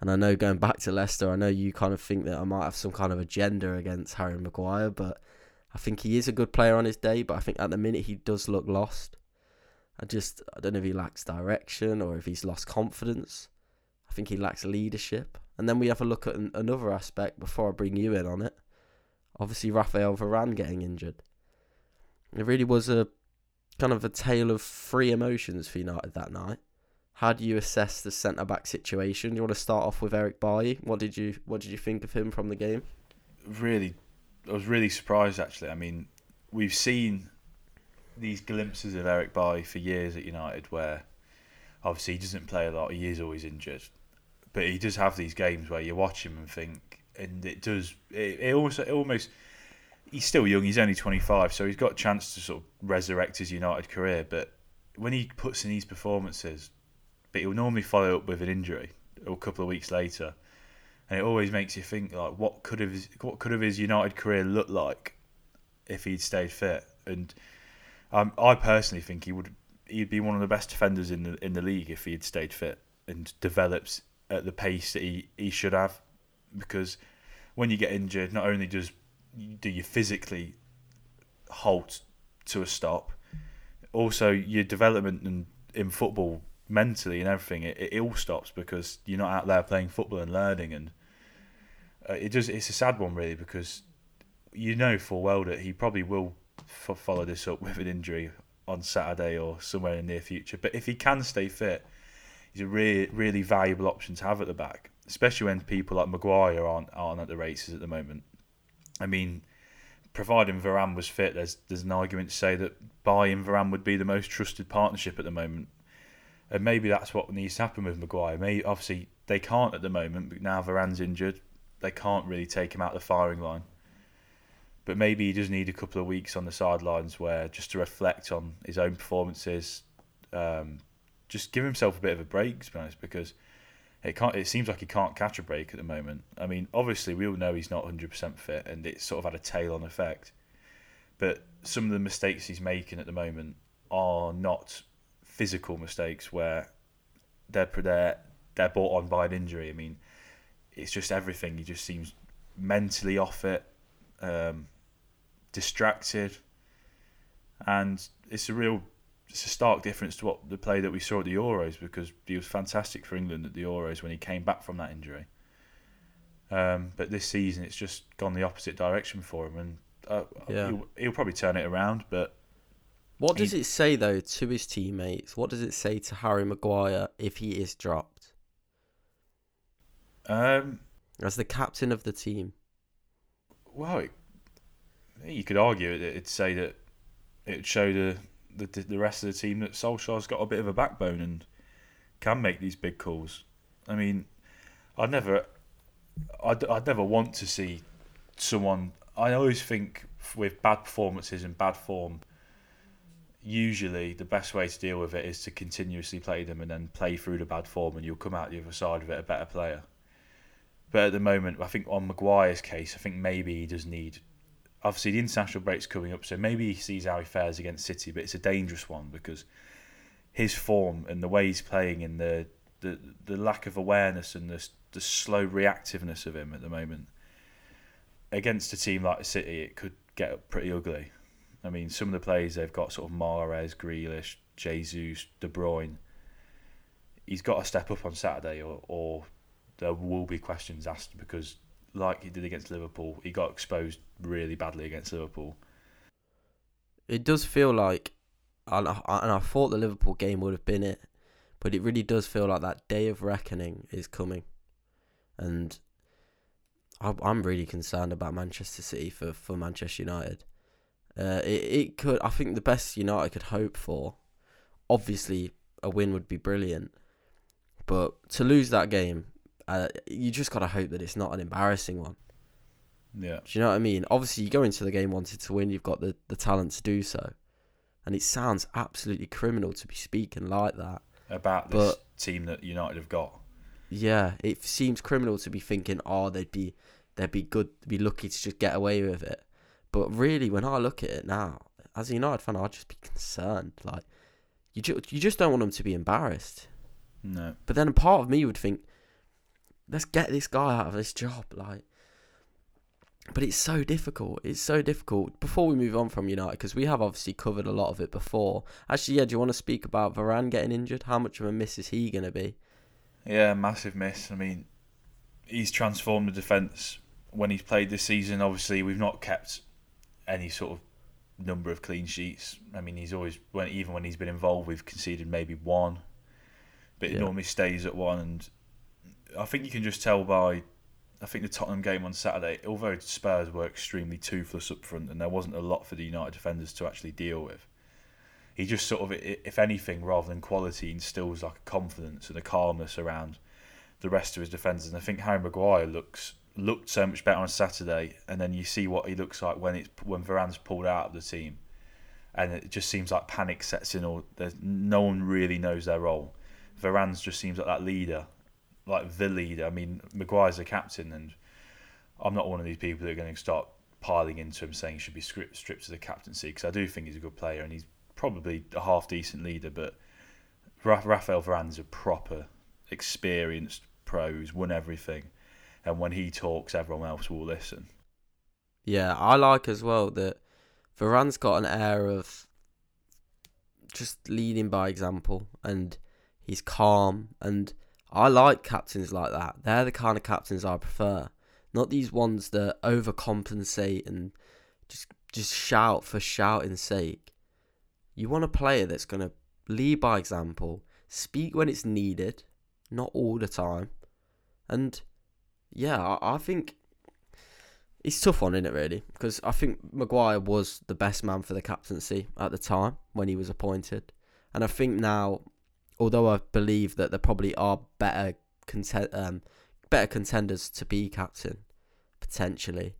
And I know going back to Leicester, I know you kind of think that I might have some kind of agenda against Harry Maguire, but I think he is a good player on his day, but I think at the minute he does look lost. I don't know if he lacks direction or if he's lost confidence. I think he lacks leadership. And then we have a look at another aspect before I bring you in on it. Obviously, Raphael Varane getting injured. It really was a kind of a tale of three emotions for United that night. How do you assess the centre-back situation? Do you want to start off with Eric Bailly? What did you think of him from the game? Really, I was really surprised, actually. I mean, we've seen these glimpses of Eric Bailly for years at United where, obviously, he doesn't play a lot. He is always injured. But he does have these games where you watch him and think, and it does, it almost, he's still young. He's only 25, so he's got a chance to sort of resurrect his United career. But when he puts in these performances, but he'll normally follow up with an injury a couple of weeks later, and it always makes you think, like, what could have his United career looked like if he'd stayed fit? And I personally think he'd be one of the best defenders in the league if he'd stayed fit and develops at the pace that he should have, because when you get injured, not only do you physically halt to a stop, also your development in football, mentally and everything, it all stops because you're not out there playing football and learning. And it's a sad one, really, because you know full well that he probably will follow this up with an injury on Saturday or somewhere in the near future. But if he can stay fit, he's a really, really valuable option to have at the back, especially when people like Maguire aren't at the races at the moment. I mean, providing Varane was fit, there's an argument to say that Bailly and Varane would be the most trusted partnership at the moment. And maybe that's what needs to happen with Maguire. Maybe, obviously, they can't at the moment, but now Varane's injured, they can't really take him out of the firing line. But maybe he does need a couple of weeks on the sidelines where just to reflect on his own performances, just give himself a bit of a break, to be honest, because it seems like he can't catch a break at the moment. I mean, obviously, we all know he's not 100% fit, and it's sort of had a tail-on effect. But some of the mistakes he's making at the moment are not physical mistakes where they're brought on by an injury. I mean, it's just everything. He just seems mentally off it, distracted, and it's a stark difference to what the play that we saw at the Euros, because he was fantastic for England at the Euros when he came back from that injury. But this season, it's just gone the opposite direction for him, and he'll probably turn it around, but. What does it say, though, to his teammates? What does it say to Harry Maguire if he is dropped? As the captain of the team. Well, you could argue that it'd say that it'd show the rest of the team that Solskjaer's got a bit of a backbone and can make these big calls. I mean, I'd never want to see someone. I always think with bad performances and bad form, usually the best way to deal with it is to continuously play them and then play through the bad form, and you'll come out the other side of it a better player. But at the moment, I think on Maguire's case, I think maybe he does need, obviously the international break's coming up, so maybe he sees how he fares against City, but it's a dangerous one because his form and the way he's playing and the lack of awareness and the slow reactiveness of him at the moment, against a team like City, it could get pretty ugly. I mean, some of the players they've got, sort of Mahrez, Grealish, Jesus, De Bruyne. He's got to step up on Saturday, or there will be questions asked, because like he did against Liverpool, he got exposed really badly against Liverpool. It does feel like, and I thought the Liverpool game would have been it, but it really does feel like that day of reckoning is coming. And I'm really concerned about Manchester City for Manchester United. It could. I think the best United could hope for, obviously a win would be brilliant, But to lose that game, you just got to hope that it's not an embarrassing one. Yeah. Do you know what I mean? Obviously, you go into the game wanted to win. You've got the talent to do so. And it sounds absolutely criminal to be speaking like that. About this team that United have got. Yeah, it seems criminal to be thinking, oh, they'd be good, be lucky to just get away with it. But really, when I look at it now, as a United fan, I'd just be concerned. Like, you just don't want them to be embarrassed. No. But then a part of me would think, let's get this guy out of this job. Like, but it's so difficult. It's so difficult. Before we move on from United, because we have obviously covered a lot of it before. Actually, yeah, do you want to speak about Varane getting injured? How much of a miss is he going to be? Yeah, massive miss. I mean, he's transformed the defence when he's played this season. Obviously, we've not kept any sort of number of clean sheets. I mean, he's always, even when he's been involved, we've conceded maybe one. But it normally stays at one. And I think you can just tell by, I think the Tottenham game on Saturday, although Spurs were extremely toothless up front and there wasn't a lot for the United defenders to actually deal with, he just sort of, if anything, rather than quality, instills like a confidence and a calmness around the rest of his defenders. And I think Harry Maguire looked so much better on Saturday, and then you see what he looks like when Varane's pulled out of the team, and it just seems like panic sets in, or no one really knows their role. Varane just seems like that leader, like the leader. I mean, Maguire's the captain, and I'm not one of these people that are going to start piling into him saying he should be stripped of the captaincy, because I do think he's a good player and he's probably a half-decent leader, but Raphael Varane's a proper, experienced pro who's won everything. And when he talks, everyone else will listen. Yeah, I like as well that Varane's got an air of just leading by example, and he's calm. And I like captains like that. They're the kind of captains I prefer. Not these ones that overcompensate and just shout for shouting's sake. You want a player that's going to lead by example, speak when it's needed, not all the time. And yeah, I think it's tough on, isn't it, really? Because I think Maguire was the best man for the captaincy at the time when he was appointed. And I think now, although I believe that there probably are better contenders to be captain, potentially,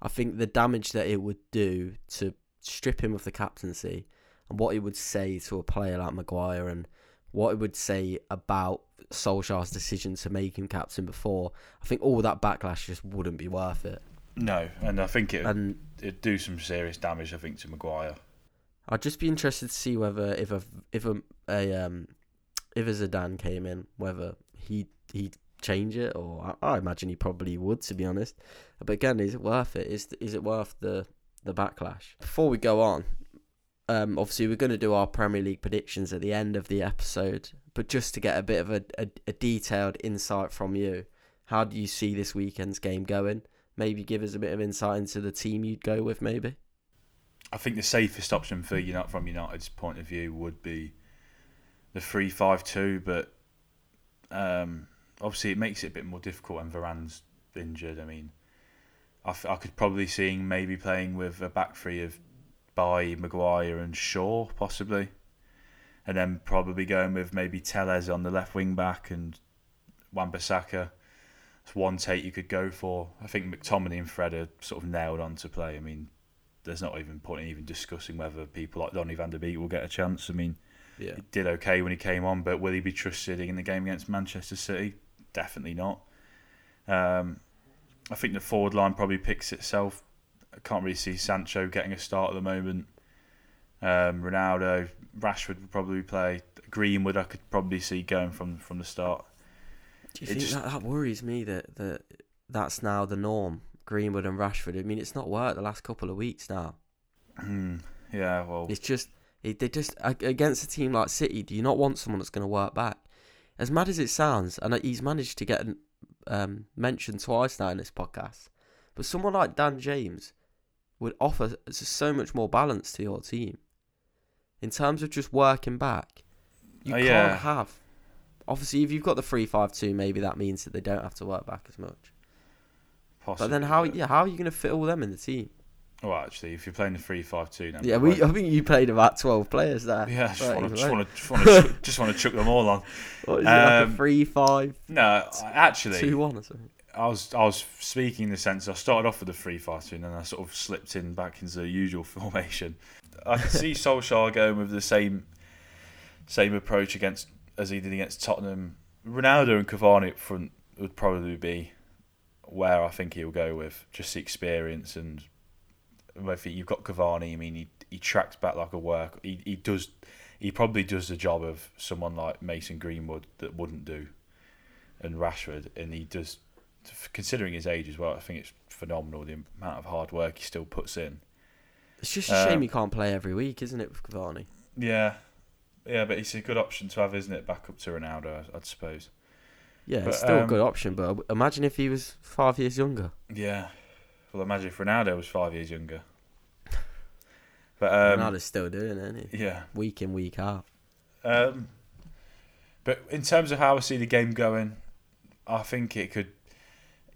I think the damage that it would do to strip him of the captaincy, and what it would say to a player like Maguire, and what it would say about Solskjaer's decision to make him captain before, I think all that backlash just wouldn't be worth it. No, and I think it'd do some serious damage, I think, to Maguire. I'd just be interested to see whether if a Zidane came in, whether he'd change it, or I imagine he probably would, to be honest. But again, is it worth it? Is it worth the backlash? Before we go on, obviously, we're going to do our Premier League predictions at the end of the episode, but just to get a bit of a detailed insight from you, how do you see this weekend's game going? Maybe give us a bit of insight into the team you'd go with, maybe. I think the safest option for United, from United's point of view, would be the 3-5-2, but obviously it makes it a bit more difficult when Varane's injured. I mean, I could probably see him maybe playing with a back three of by Maguire and Shaw, possibly. And then probably going with maybe Tellez on the left wing-back and Wan-Bissaka. It's one take you could go for. I think McTominay and Fred are sort of nailed on to play. I mean, there's not even point in even discussing whether people like Donny van de Beek will get a chance. I mean, he did okay when he came on, but will he be trusted in the game against Manchester City? Definitely not. I think the forward line probably picks itself. I can't really see Sancho getting a start at the moment. Ronaldo, Rashford would probably play. Greenwood I could probably see going from the start. Do you think that worries me that that's now the norm, Greenwood and Rashford? I mean, it's not worked the last couple of weeks now. Yeah, well, it's just they just against a team like City, do you not want someone that's going to work back? As mad as it sounds, and he's managed to get mentioned twice now in this podcast, but someone like Dan James would offer so much more balance to your team. In terms of just working back, you can't have... Obviously, if you've got the 3-5-2, maybe that means that they don't have to work back as much. Possibly. But then how are you going to fit all them in the team? Well, actually, if you're playing the 3-5-2 now... Yeah, I think you played about 12 players there. Yeah, I just want to chuck them all on. What is it, like a 3-5? No, actually... 2-1 or something. I was speaking in the sense I started off with a 3-5-2 and then I sort of slipped in back into the usual formation. I could see Solskjaer going with the same approach against as he did against Tottenham. Ronaldo and Cavani up front would probably be where I think he'll go with just the experience, and I think you've got Cavani. I mean, he tracks back like a work. He probably does the job of someone like Mason Greenwood that wouldn't do, and Rashford, and he does. Considering his age as well, I think it's phenomenal the amount of hard work he still puts in. It's just a shame he can't play every week, isn't it, with Cavani? Yeah, but it's a good option to have, isn't it, back up to Ronaldo, I'd suppose. Yeah, but, it's still a good option, but imagine if he was 5 years younger. Yeah, well, imagine if Ronaldo was 5 years younger. But Ronaldo's still doing it, isn't he? Yeah. Week in, week out. But in terms of how I see the game going, I think it could...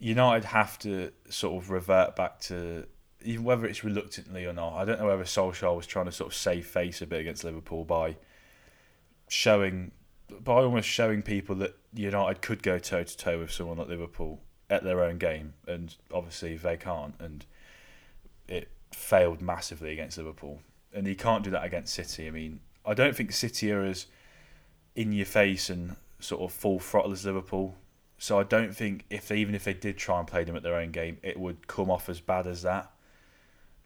United have to sort of revert back to, even whether it's reluctantly or not, I don't know whether Solskjaer was trying to sort of save face a bit against Liverpool by almost showing people that United could go toe-to-toe with someone like Liverpool at their own game, and obviously they can't, and it failed massively against Liverpool. And he can't do that against City. I mean, I don't think City are as in-your-face and sort of full throttle as Liverpool. So I don't think even if they did try and play them at their own game, it would come off as bad as that.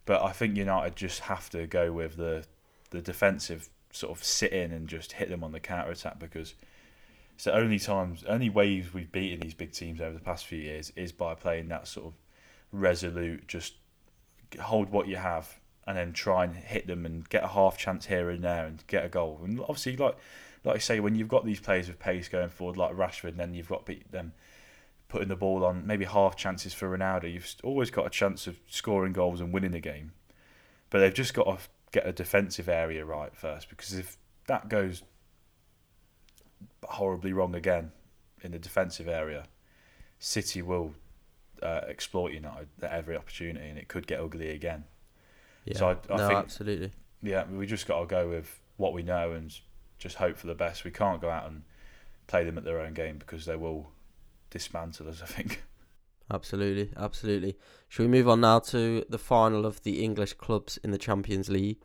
But I think United just have to go with the defensive sort of sit in and just hit them on the counter attack, because it's the only ways we've beaten these big teams over the past few years is by playing that sort of resolute, just hold what you have and then try and hit them and get a half chance here and there and get a goal. And obviously, like I say, when you've got these players with pace going forward, like Rashford, and then you've got them putting the ball on maybe half chances for Ronaldo, you've always got a chance of scoring goals and winning the game. But they've just got to get a defensive area right first, because if that goes horribly wrong again in the defensive area, City will exploit United at every opportunity, and it could get ugly again. Yeah. So I think, absolutely. Yeah, we just got to go with what we know and just hope for the best. We can't go out and play them at their own game because they will dismantle us, I think. Absolutely, absolutely. Shall we move on now to the final of the English clubs in the Champions League?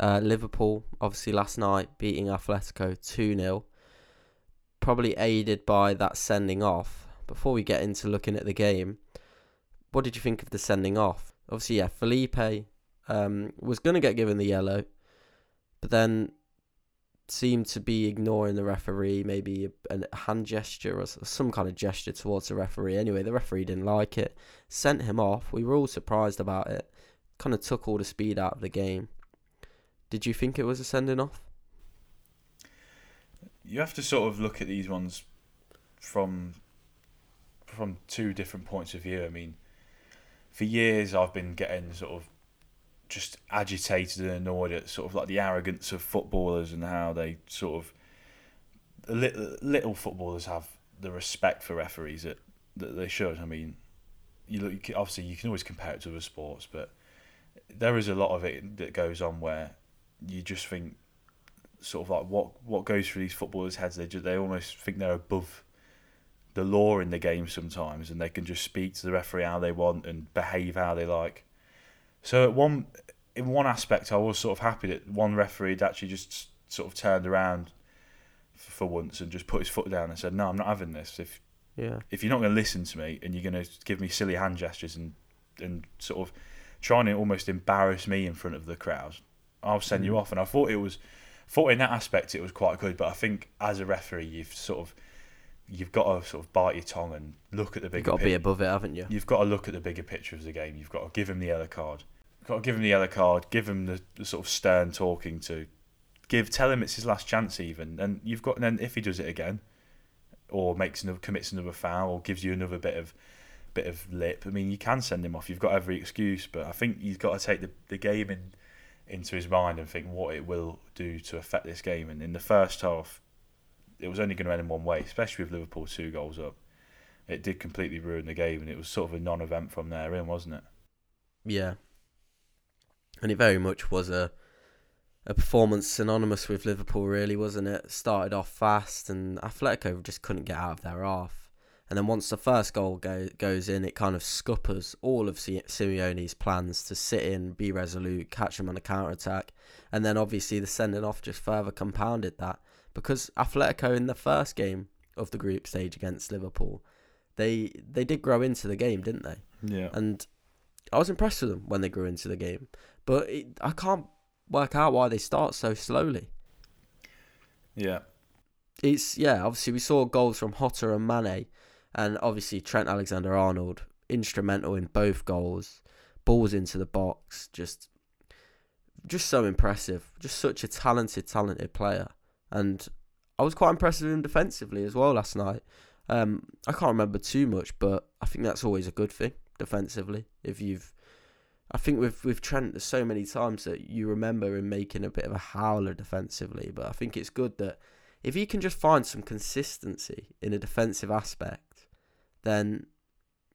Liverpool, obviously last night, beating Atletico 2-0. Probably aided by that sending off. Before we get into looking at the game, what did you think of the sending off? Obviously, yeah, Felipe was going to get given the yellow, but then seemed to be ignoring the referee, maybe a hand gesture or some kind of gesture towards the referee. Anyway, the referee didn't like it, sent him off. We were all surprised about it. Kind of took all the speed out of the game. Did you think it was a sending off? You have to sort of look at these ones from two different points of view. I mean, for years I've been getting sort of just agitated and annoyed at sort of like the arrogance of footballers and how they sort of little footballers have the respect for referees that they should. I mean, obviously you can always compare it to other sports, but there is a lot of it that goes on where you just think sort of like what goes through these footballers' heads. They almost think they're above the law in the game sometimes, and they can just speak to the referee how they want and behave how they like. So in one aspect, I was sort of happy that one referee had actually just sort of turned around for once and just put his foot down and said, "No, I'm not having this. If you're not going to listen to me and you're going to give me silly hand gestures and sort of trying to almost embarrass me in front of the crowd, I'll send you off." And I thought thought in that aspect it was quite good. But I think as a referee, you've got to sort of bite your tongue and look at the bigger picture. You've got to be above it, haven't you? You've got to look at the bigger picture of the game. You've got to give him the yellow card. Give him the sort of stern talking to. Tell him it's his last chance even. And then if he does it again, or commits another foul, or gives you another bit of lip, I mean, you can send him off. You've got every excuse, but I think you've got to take the game into his mind and think what it will do to affect this game. And in the first half, it was only going to end in one way, especially with Liverpool 2 goals up. It did completely ruin the game, and it was sort of a non-event from there in, wasn't it? Yeah. And it very much was a performance synonymous with Liverpool, really, wasn't it? Started off fast, and Atletico just couldn't get out of their half. And then once the first goal goes in, it kind of scuppers all of Simeone's plans to sit in, be resolute, catch them on a counter-attack. And then obviously the sending off just further compounded that, because Atletico in the first game of the group stage against Liverpool, they did grow into the game, didn't they? Yeah. And I was impressed with them when they grew into the game. But I can't work out why they start so slowly. Yeah. Obviously we saw goals from Hotter and Mane, and obviously Trent Alexander-Arnold, instrumental in both goals, balls into the box, just so impressive. Just such a talented player. And I was quite impressed with him defensively as well last night. I can't remember too much, but I think that's always a good thing defensively. I think with Trent, there's so many times that you remember him making a bit of a howler defensively, but I think it's good that if he can just find some consistency in a defensive aspect, then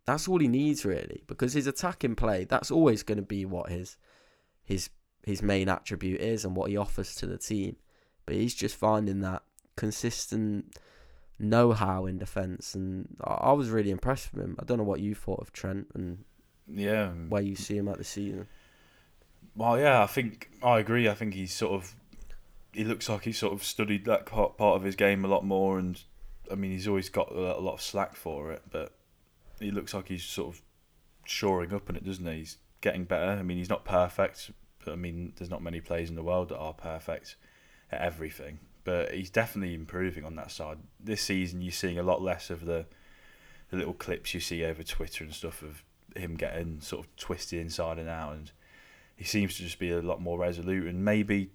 that's all he needs, really, because his attacking play, that's always going to be what his main attribute is and what he offers to the team. But he's just finding that consistent know-how in defence, and I was really impressed with him. I don't know what you thought of Trent and where you see him at the season. Well, yeah, I think I agree. I think he looks like he sort of studied that part of his game a lot more, and I mean he's always got a lot of slack for it, but he looks like he's sort of shoring up in it, doesn't he? He's getting better. I mean, he's not perfect, but I mean there's not many players in the world that are perfect at everything. But he's definitely improving on that side. This season, you're seeing a lot less of the little clips you see over Twitter and stuff of him getting sort of twisted inside and out. And he seems to just be a lot more resolute. And maybe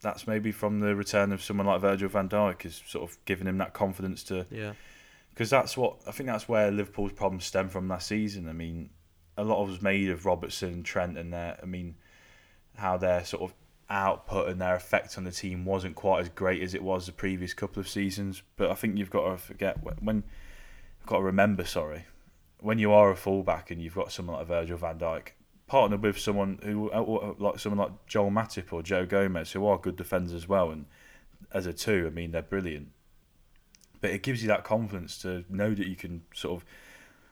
that's from the return of someone like Virgil van Dijk, is sort of giving him that confidence to. Yeah. Because that's where Liverpool's problems stem from last season. I mean, a lot was made of Robertson, Trent, and how they're sort of output and their effect on the team wasn't quite as great as it was the previous couple of seasons. But I think you've got to remember when you are a fullback and you've got someone like Virgil van Dijk partnered with someone like Joel Matip or Joe Gomez, who are good defenders as well, and as a two, I mean, they're brilliant. But it gives you that confidence to know that you can sort of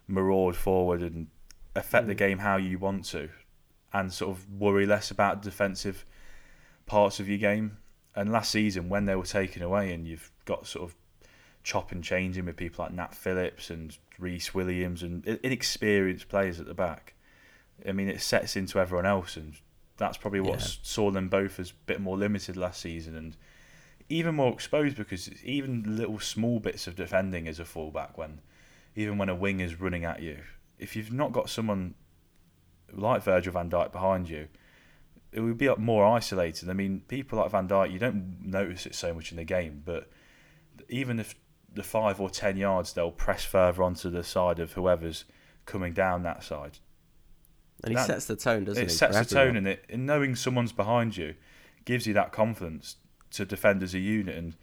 maraud forward and affect the game how you want to, and sort of worry less about defensive parts of your game. And last season, when they were taken away, and you've got sort of chop and changing with people like Nat Phillips and Reece Williams and inexperienced players at the back, I mean, it sets into everyone else, and that's probably what saw them both as a bit more limited last season and even more exposed, because even little small bits of defending as a fullback, even when a wing is running at you, if you've not got someone like Virgil van Dijk behind you, it would be up more isolated. I mean, people like Van Dijk, you don't notice it so much in the game, but even if the 5 or 10 yards, they'll press further onto the side of whoever's coming down that side. And he sets the tone, doesn't he? It sets the tone, and knowing someone's behind you gives you that confidence to defend as a unit. And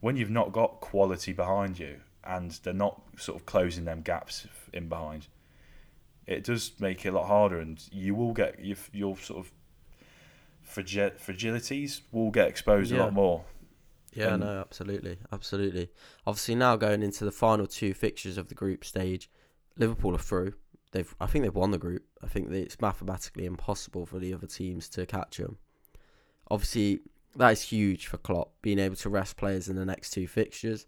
when you've not got quality behind you and they're not sort of closing them gaps in behind, it does make it a lot harder, and you will get your sort of fragilities will get exposed a lot more. Yeah, no, absolutely. Obviously, now going into the final two fixtures of the group stage, Liverpool are through. I think they've won the group. I think that it's mathematically impossible for the other teams to catch them. Obviously, that is huge for Klopp, being able to rest players in the next two fixtures.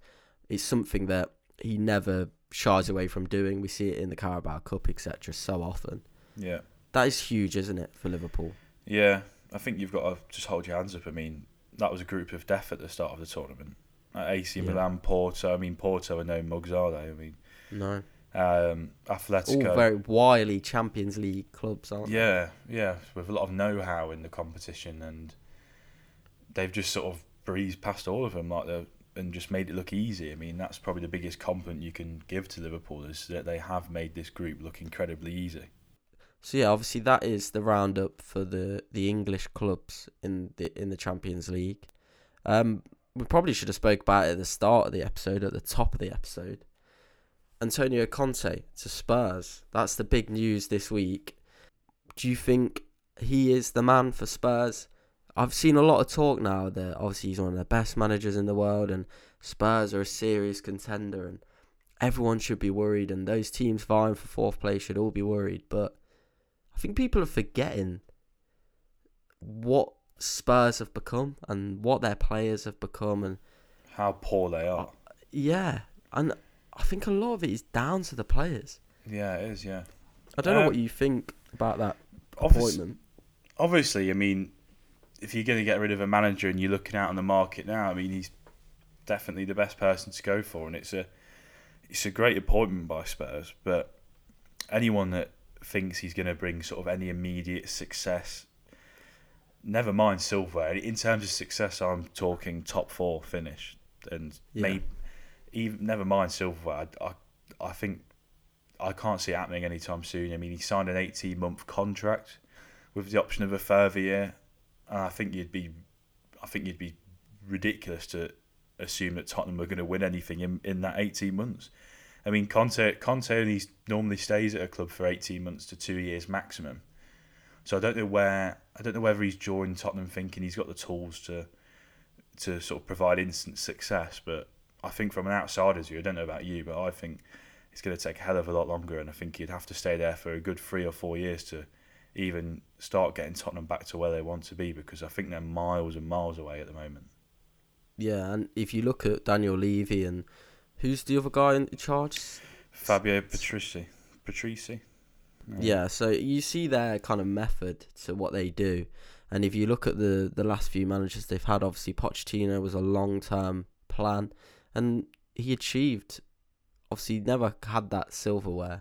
It's something that he never shies away from doing. We see it in the Carabao Cup, etc., so often. Yeah, that is huge, isn't it, for Liverpool? Yeah, I think you've got to just hold your hands up. I mean, that was a group of death at the start of the tournament. AC Milan, Porto. I mean, Porto are no mugs, are they? I mean, no. Atletico. All very wily Champions League clubs, aren't they? Yeah, with a lot of know-how in the competition, and they've just sort of breezed past all of them and just made it look easy. I mean, that's probably the biggest compliment you can give to Liverpool, is that they have made this group look incredibly easy. So yeah, obviously that is the roundup for the English clubs in the Champions League. We probably should have spoke about it at the start of the episode, at the top of the episode. Antonio Conte to Spurs. That's the big news this week. Do you think he is the man for Spurs. I've seen a lot of talk now that obviously he's one of the best managers in the world and Spurs are a serious contender and everyone should be worried and those teams vying for fourth place should all be worried. But I think people are forgetting what Spurs have become and what their players have become and how poor they are. Yeah, and I think a lot of it is down to the players. Yeah, it is, yeah. I don't know what you think about that appointment. Obviously, I mean, if you're going to get rid of a manager and you're looking out on the market now, I mean, he's definitely the best person to go for, and it's a great appointment by Spurs, but anyone that thinks he's going to bring sort of any immediate success, never mind silverware, in terms of success, I'm talking top four finish, and even never mind silverware, I think I can't see it happening anytime soon. I mean, he signed an 18-month contract with the option of a further year. And I think you'd be ridiculous to assume that Tottenham were going to win anything in that 18 months. I mean, Conte only normally stays at a club for 18 months to 2 years maximum. So I don't know whether he's joined Tottenham thinking he's got the tools to sort of provide instant success. But I think from an outsider's view, I don't know about you, but I think it's going to take a hell of a lot longer, and I think you'd have to stay there for a good 3 or 4 years to even start getting Tottenham back to where they want to be, because I think they're miles and miles away at the moment. Yeah, and if you look at Daniel Levy and who's the other guy in charge? Fabio Patrici. Patrici. No. Yeah, so you see their kind of method to what they do, and if you look at the last few managers they've had, obviously Pochettino was a long-term plan, and he achieved. Obviously, he never had that silverware,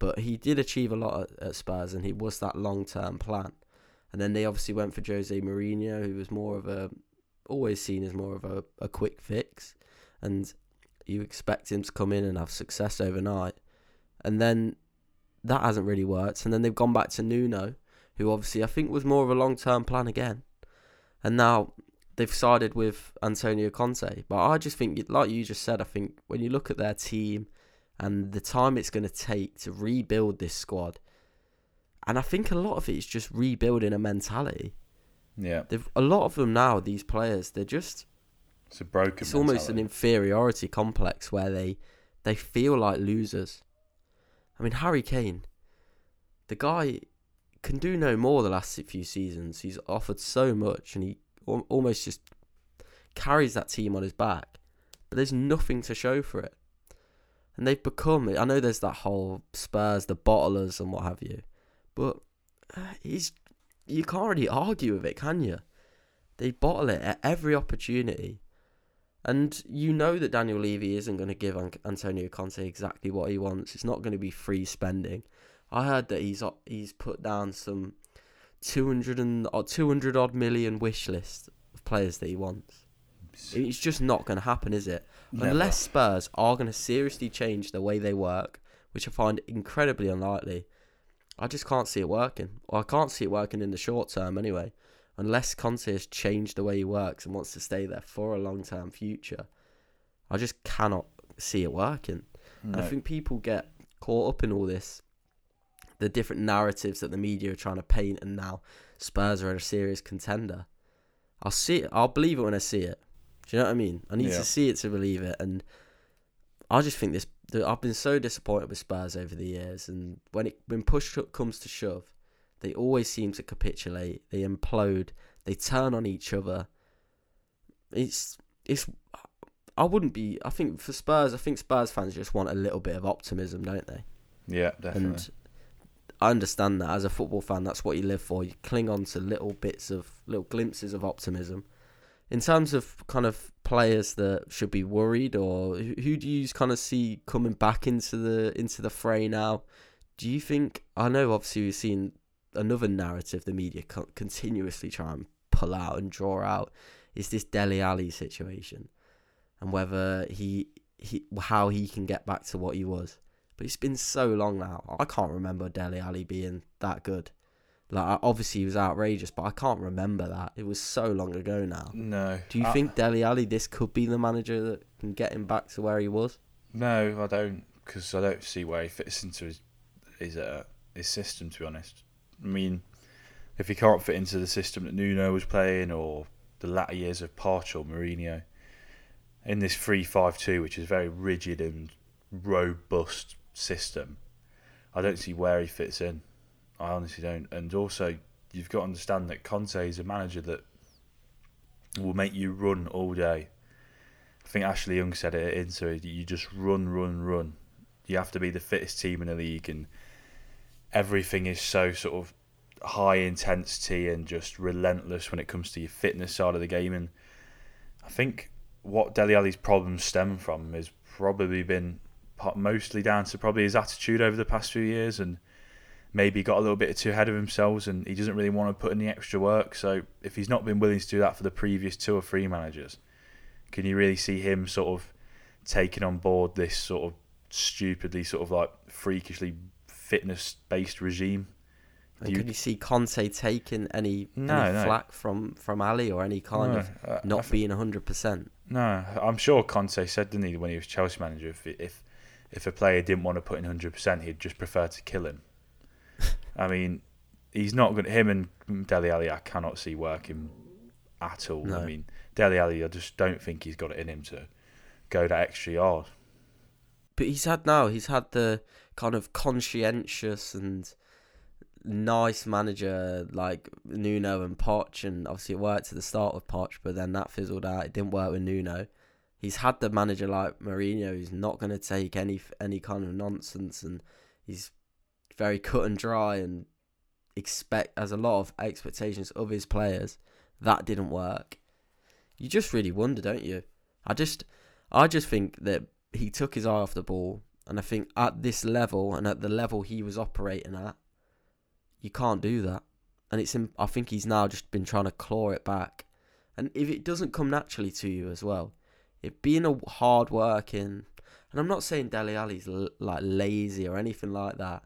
but he did achieve a lot at Spurs, and he was that long-term plan. And then they obviously went for Jose Mourinho, who was always seen as more of a quick fix, and you expect him to come in and have success overnight. And then that hasn't really worked. And then they've gone back to Nuno, who obviously I think was more of a long-term plan again. And now they've sided with Antonio Conte. But I just think, like you just said, I think when you look at their team and the time it's going to take to rebuild this squad, and I think a lot of it is just rebuilding a mentality. Yeah. A lot of them now, these players, they're just... It's a broken mentality. It's almost an inferiority complex where they feel like losers. I mean, Harry Kane, the guy can do no more the last few seasons. He's offered so much and he almost just carries that team on his back, but there's nothing to show for it. And they've become, I know there's that whole Spurs, the bottlers and what have you, but you can't really argue with it, can you? They bottle it at every opportunity, and you know that Daniel Levy isn't going to give Antonio Conte exactly what he wants. It's not going to be free spending. I heard that he's put down some 200 odd million wish list of players that he wants. It's just not going to happen, is it? Never. Unless Spurs are going to seriously change the way they work, which I find incredibly unlikely. I just can't see it working. Or I can't see it working in the short term anyway. Unless Conte has changed the way he works and wants to stay there for a long-term future, I just cannot see it working. No. And I think people get caught up in all this, the different narratives that the media are trying to paint, and now Spurs are a serious contender. I'll see it. I'll believe it when I see it. Do you know what I mean? I need to see it to believe it. And I just think this... I've been so disappointed with Spurs over the years, and when push comes to shove, they always seem to capitulate. They implode. They turn on each other. I think for Spurs, I think Spurs fans just want a little bit of optimism, don't they? Yeah, definitely. And I understand that as a football fan, that's what you live for. You cling on to little glimpses of optimism. In terms of kind of players that should be worried, or who do you kind of see coming back into the fray now? Do you think? I know obviously we've seen another narrative the media continuously try and pull out and draw out, is this Dele Alli situation and whether how he can get back to what he was. But it's been so long now. I can't remember Dele Alli being that good. Like, obviously he was outrageous, but I can't remember that. It was so long ago now. No. Do you think Dele Alli, this could be the manager that can get him back to where he was? No, I don't, because I don't see where he fits into his system, to be honest. I mean, if he can't fit into the system that Nuno was playing or the latter years of Poch or Mourinho, in this 3-5-2, which is a very rigid and robust system, I don't see where he fits in. I honestly don't. And also, you've got to understand that Conte is a manager that will make you run all day. I think Ashley Young said it in, so you just run. You have to be the fittest team in the league, and everything is so sort of high intensity and just relentless when it comes to your fitness side of the game. And I think what Dele Alli's problems stem from has probably been mostly down to probably his attitude over the past few years, and maybe got a little bit too ahead of himself, and he doesn't really want to put in the extra work. So if he's not been willing to do that for the previous 2 or 3 managers, can you really see him sort of taking on board this sort of stupidly sort of like freakishly fitness-based regime? And can you see Conte taking any flack from Ali or any kind of not being 100%? No, I'm sure Conte said, didn't he, when he was Chelsea manager, if a player didn't want to put in 100%, he'd just prefer to kill him. I mean, he's not good. Him and Dele Alli, I cannot see working at all. No. I mean, Dele Alli, I just don't think he's got it in him to go that extra yard. But he's had the kind of conscientious and nice manager like Nuno and Poch, and obviously it worked at the start with Poch, but then that fizzled out. It didn't work with Nuno. He's had the manager like Mourinho, who's not going to take any kind of nonsense, and he's very cut and dry and has a lot of expectations of his players. That didn't work. You just really wonder, don't you? I just think that he took his eye off the ball, and I think at this level and at the level he was operating at, you can't do that. And I think he's now just been trying to claw it back. And if it doesn't come naturally to you as well, it being a hard working, and I'm not saying Dele Alli's like lazy or anything like that,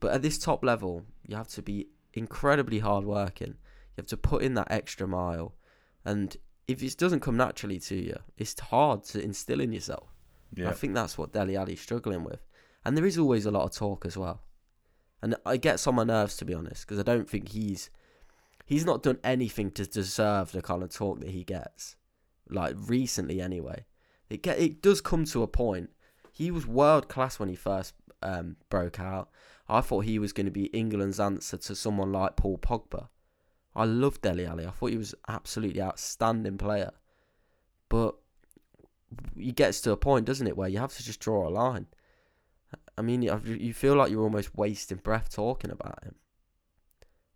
but at this top level, you have to be incredibly hard working. You have to put in that extra mile. And if it doesn't come naturally to you, it's hard to instill in yourself. Yeah. I think that's what Dele Alli's struggling with. And there is always a lot of talk as well. And it gets on my nerves, to be honest, because I don't think he's not done anything to deserve the kind of talk that he gets, like recently anyway. It does come to a point. He was world class when he first broke out. I thought he was going to be England's answer to someone like Paul Pogba. I loved Dele Alli. I thought he was an absolutely outstanding player. But it gets to a point, doesn't it, where you have to just draw a line. I mean, you feel like you're almost wasting breath talking about him.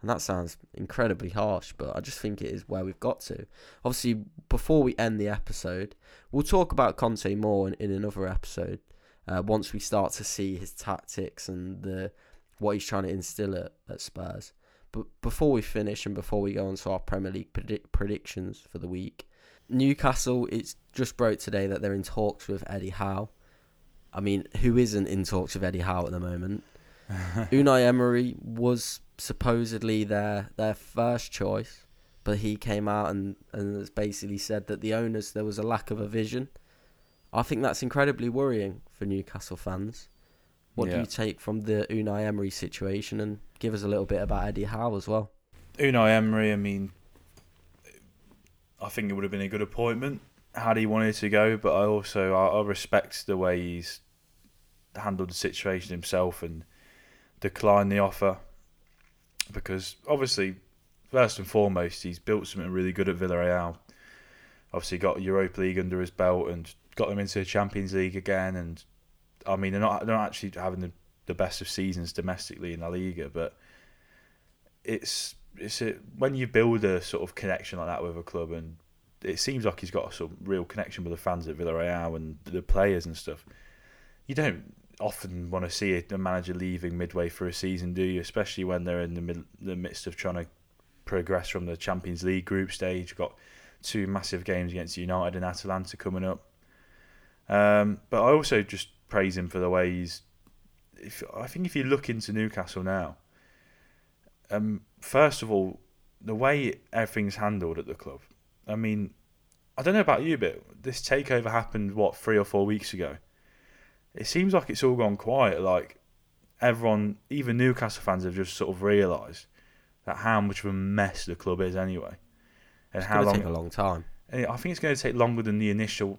And that sounds incredibly harsh, but I just think it is where we've got to. Obviously, before we end the episode, we'll talk about Conte more in another episode, once we start to see his tactics and what he's trying to instill at Spurs. But before we finish and before we go on to our Premier League predictions for the week, Newcastle, it's just broke today that they're in talks with Eddie Howe. I mean, who isn't in talks with Eddie Howe at the moment? Unai Emery was supposedly their first choice, but he came out and has basically said that the owners, there was a lack of a vision. I think that's incredibly worrying for Newcastle fans. What do you take from the Unai Emery situation, and give us a little bit about Eddie Howe as well? Unai Emery, I mean, I think it would have been a good appointment had he wanted to go, but I respect the way he's handled the situation himself and declined the offer, because obviously, first and foremost, he's built something really good at Villarreal. Obviously got Europa League under his belt and got them into the Champions League again, and I mean, they're not actually having the best of seasons domestically in La Liga, but when you build a sort of connection like that with a club, and it seems like he's got some real connection with the fans at Villarreal and the players and stuff. You don't often want to see a manager leaving midway through a season, do you? Especially when they're in the midst of trying to progress from the Champions League group stage. You've got 2 massive games against United and Atalanta coming up. But I also just praise him for the way I think if you look into Newcastle now, first of all, the way everything's handled at the club. I mean, I don't know about you, but this takeover happened, 3 or 4 weeks ago. It seems like it's all gone quiet. Like, everyone, even Newcastle fans, have just sort of realised at how much of a mess the club is anyway. And it's going to take a long time. I think it's going to take longer than the initial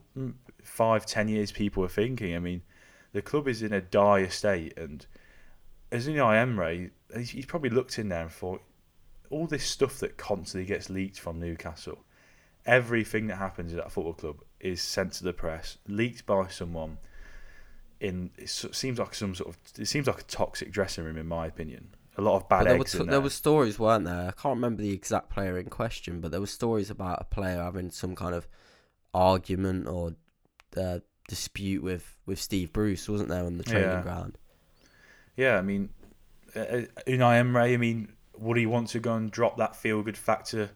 5-10 years people were thinking. I mean, the club is in a dire state, and as Unai Emery, he's probably looked in there and thought, all this stuff that constantly gets leaked from Newcastle, everything that happens at that football club is sent to the press, leaked by someone. It seems like a toxic dressing room, in my opinion. A lot of bad eggs in there. There were stories, weren't there? I can't remember the exact player in question, but there were stories about a player having some kind of argument or dispute with Steve Bruce, wasn't there, on the training ground? Yeah, I mean, Unai Emery, I mean, would he want to go and drop that feel-good factor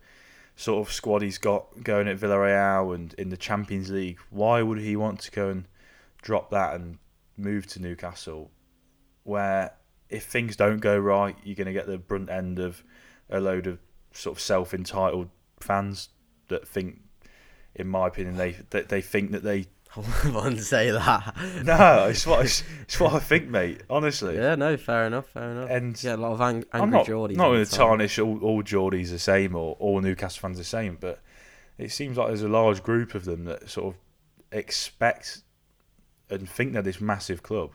sort of squad he's got going at Villarreal and in the Champions League? Why would he want to go and drop that and move to Newcastle, where if things don't go right, you're going to get the brunt end of a load of sort of self-entitled fans that think, in my opinion, they think that they... I wouldn't say that. No, it's what I think, mate, honestly. Yeah, no, fair enough. And yeah, a lot of angry Geordies. I'm not going to tarnish all Geordies the same or all Newcastle fans the same, but it seems like there's a large group of them that sort of expect and think they're this massive club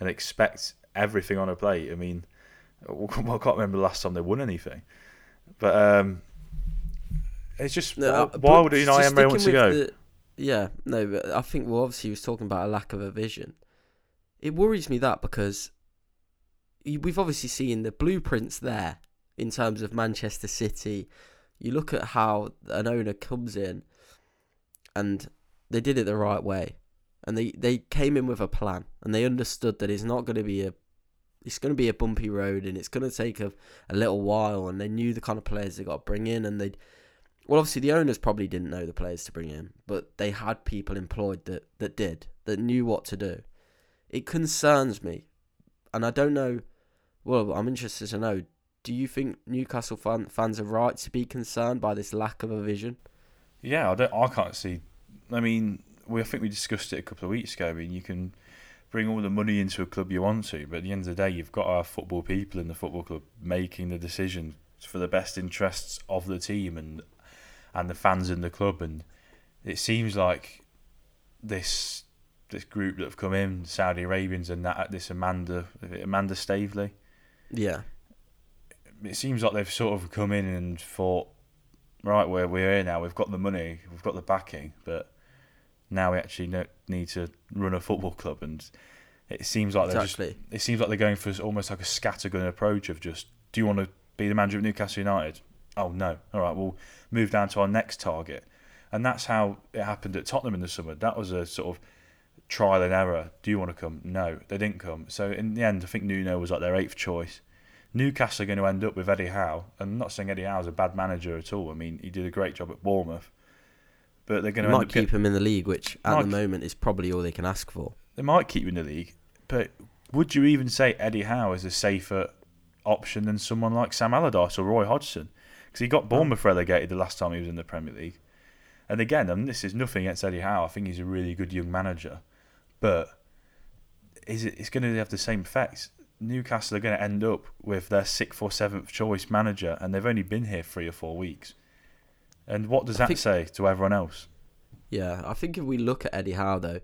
and expect everything on a plate. I mean, I can't remember the last time they won anything. But it's just, why would Unai Emery want to go? But I think, obviously he was talking about a lack of a vision. It worries me that because we've obviously seen the blueprints there in terms of Manchester City. You look at how an owner comes in and they did it the right way. And they came in with a plan, and they understood that it's going to be a bumpy road, and it's going to take a little while. And they knew the kind of players they got to bring in, and obviously the owners probably didn't know the players to bring in, but they had people employed that knew what to do. It concerns me, and I don't know. Well, I'm interested to know. Do you think Newcastle fans are right to be concerned by this lack of a vision? Yeah, I can't see. I mean. I think we discussed it a couple of weeks ago. I mean, you can bring all the money into a club you want to, but at the end of the day, you've got our football people in the football club making the decisions for the best interests of the team and the fans in the club. And it seems like this group that have come in, Saudi Arabians and that, this Amanda Staveley. Yeah. It seems like they've sort of come in and thought, right, we're here now. We've got the money, we've got the backing, but now we actually need to run a football club, and it seems like they're going for almost like a scattergun approach of just, do you want to be the manager of Newcastle United? Oh no, all right, we'll move down to our next target, and that's how it happened at Tottenham in the summer. That was a sort of trial and error. Do you want to come? No, they didn't come. So in the end, I think Nuno was like their eighth choice. Newcastle are going to end up with Eddie Howe, and I'm not saying Eddie Howe's a bad manager at all. I mean, he did a great job at Bournemouth. But they're going to might keep him in the league, which at the moment is probably all they can ask for. They might keep him in the league, but would you even say Eddie Howe is a safer option than someone like Sam Allardyce or Roy Hodgson? Because he got Bournemouth relegated the last time he was in the Premier League. And again, this is nothing against Eddie Howe. I think he's a really good young manager, but it's going to have the same effects. Newcastle are going to end up with their 6th or 7th choice manager, and they've only been here 3 or 4 weeks. And what does that say to everyone else? Yeah, I think if we look at Eddie Howe, though,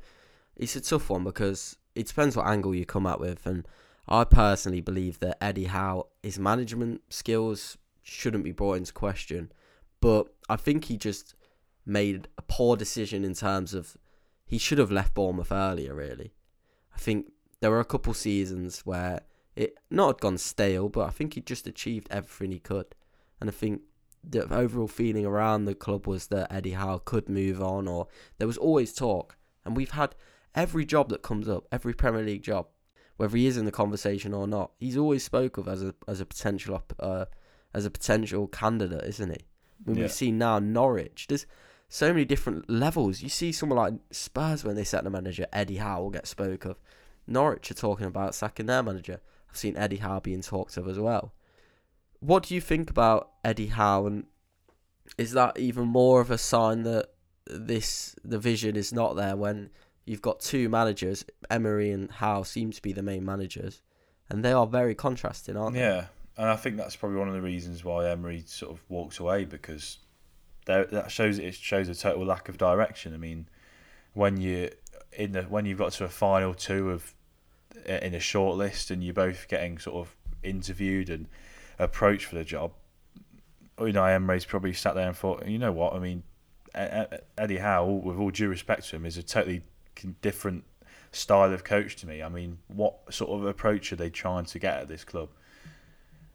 it's a tough one because it depends what angle you come at with. And I personally believe that Eddie Howe, his management skills shouldn't be brought into question. But I think he just made a poor decision in terms of he should have left Bournemouth earlier, really. I think there were a couple seasons where it not had gone stale, but I think he just achieved everything he could. And I think the overall feeling around the club was that Eddie Howe could move on, or there was always talk. And we've had every job that comes up, every Premier League job, whether he is in the conversation or not, he's always spoke of as a potential candidate, isn't he? When we've seen now Norwich, there's so many different levels. You see someone like Spurs when they sack the manager, Eddie Howe will get spoke of. Norwich are talking about sacking their manager. I've seen Eddie Howe being talked of as well. What do you think about Eddie Howe, and is that even more of a sign that the vision is not there when you've got two managers? Emery and Howe seem to be the main managers, and they are very contrasting, aren't they? Yeah, And I think that's probably one of the reasons why Emery sort of walks away, because that shows a total lack of direction. I mean, when you've got to a final two of in a short list and you're both getting sort of interviewed and approached for the job, Unai Emery's probably sat there and thought, you know what? I mean, Eddie Howe, with all due respect to him, is a totally different style of coach to me. I mean, what sort of approach are they trying to get at this club?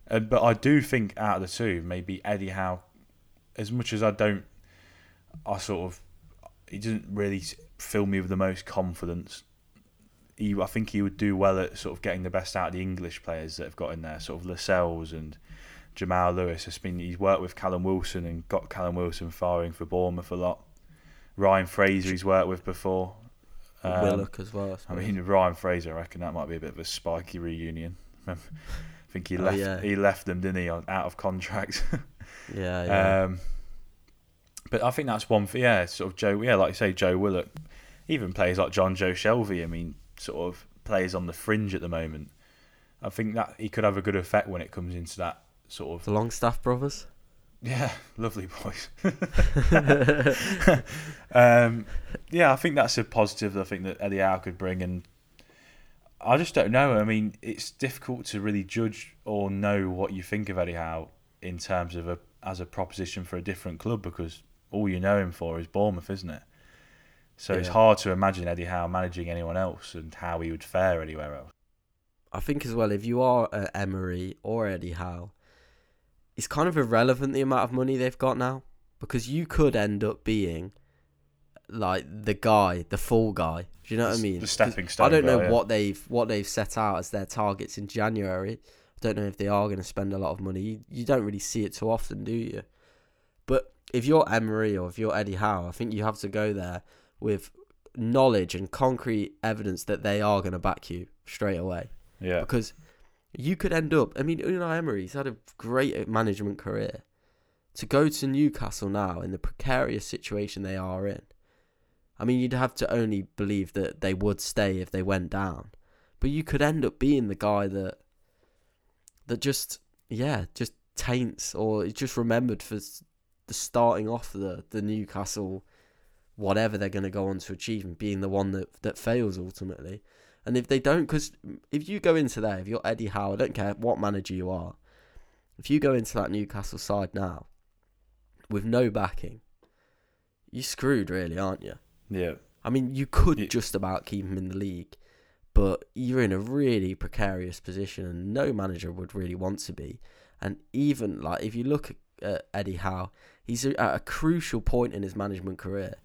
But I do think out of the two, maybe Eddie Howe, as much as he doesn't really fill me with the most confidence. I think he would do well at sort of getting the best out of the English players that have got in there, sort of Lascelles and Jamal Lewis. He's worked with Callum Wilson and got Callum Wilson firing for Bournemouth a lot. Ryan Fraser he's worked with before. Willock as well. Ryan Fraser, I reckon that might be a bit of a spiky reunion. I think he left. Yeah. He left them, didn't he, out of contract? Yeah. But I think that's one for sort of Joe. Yeah, like you say, Joe Willock. Even players like John Joe Shelvey. I mean, sort of players on the fringe at the moment. I think that he could have a good effect when it comes into that sort of the Longstaff brothers. Yeah, lovely boys. I think that's a positive. I think that Eddie Howe could bring, and I just don't know. I mean, it's difficult to really judge or know what you think of Eddie Howe in terms of as a proposition for a different club, because all you know him for is Bournemouth, isn't it? So it's hard to imagine Eddie Howe managing anyone else and how he would fare anywhere else. I think as well, if you are Emery or Eddie Howe, it's kind of irrelevant the amount of money they've got now, because you could end up being like the fall guy. Do you know what I mean? The stepping stone. I don't know what they've set out as their targets in January. I don't know if they are going to spend a lot of money. You don't really see it too often, do you? But if you're Emery or if you're Eddie Howe, I think you have to go there with knowledge and concrete evidence that they are going to back you straight away. Yeah. Because you could end up... I mean, Unai Emery's had a great management career. To go to Newcastle now in the precarious situation they are in, I mean, you'd have to only believe that they would stay if they went down. But you could end up being the guy that just taints or is just remembered for the starting off the Newcastle, whatever they're going to go on to achieve, and being the one that fails ultimately. And if they don't, because if you go into there, if you're Eddie Howe, I don't care what manager you are, if you go into that Newcastle side now with no backing, you're screwed really, aren't you? Yeah. I mean, you could just about keep him in the league, but you're in a really precarious position and no manager would really want to be. And even like if you look at Eddie Howe, he's at a crucial point in his management career.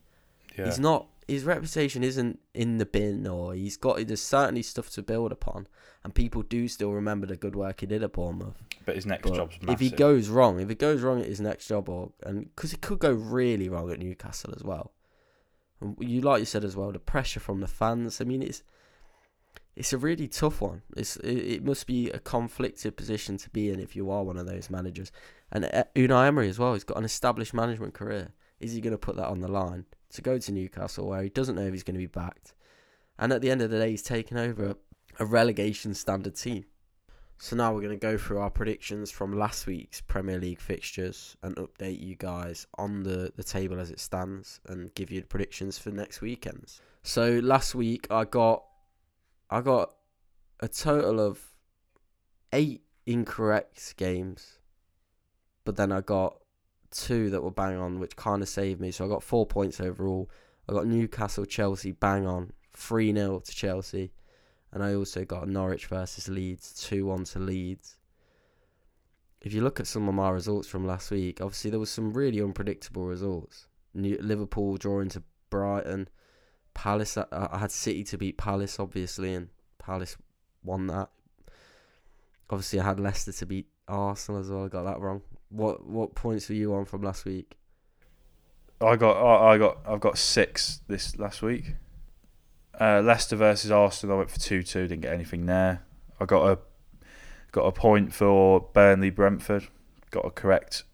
Yeah. He's not... His reputation isn't in the bin, or there's certainly stuff to build upon, and people do still remember the good work he did at Bournemouth. But his next job's massive. If it goes wrong at his next job, because it could go really wrong at Newcastle as well. And like you said as well, the pressure from the fans. I mean, it's a really tough one. It must be a conflicted position to be in if you are one of those managers. And Unai Emery as well, he's got an established management career. Is he going to put that on the line to go to Newcastle, where he doesn't know if he's going to be backed? And at the end of the day, he's taken over a relegation standard team. So now we're going to go through our predictions from last week's Premier League fixtures and update you guys on the table as it stands and give you the predictions for next weekend's. So last week I got a total of 8 incorrect games, but then I got 2 that were bang on, which kind of saved me. So I got 4 points overall. I got Newcastle, Chelsea, bang on, 3-0 to Chelsea. And I also got Norwich versus Leeds, 2-1 to Leeds. If you look at some of my results from last week, obviously there was some really unpredictable results. Liverpool drawing to Brighton. Palace, I had City to beat Palace, obviously, and Palace won that. Obviously I had Leicester to beat Arsenal as well, I got that wrong. What points were you on from last week? I've got 6 this last week. Leicester versus Arsenal, I went for 2-2. Didn't get anything there. I got a point for Burnley Brentford. Got a correct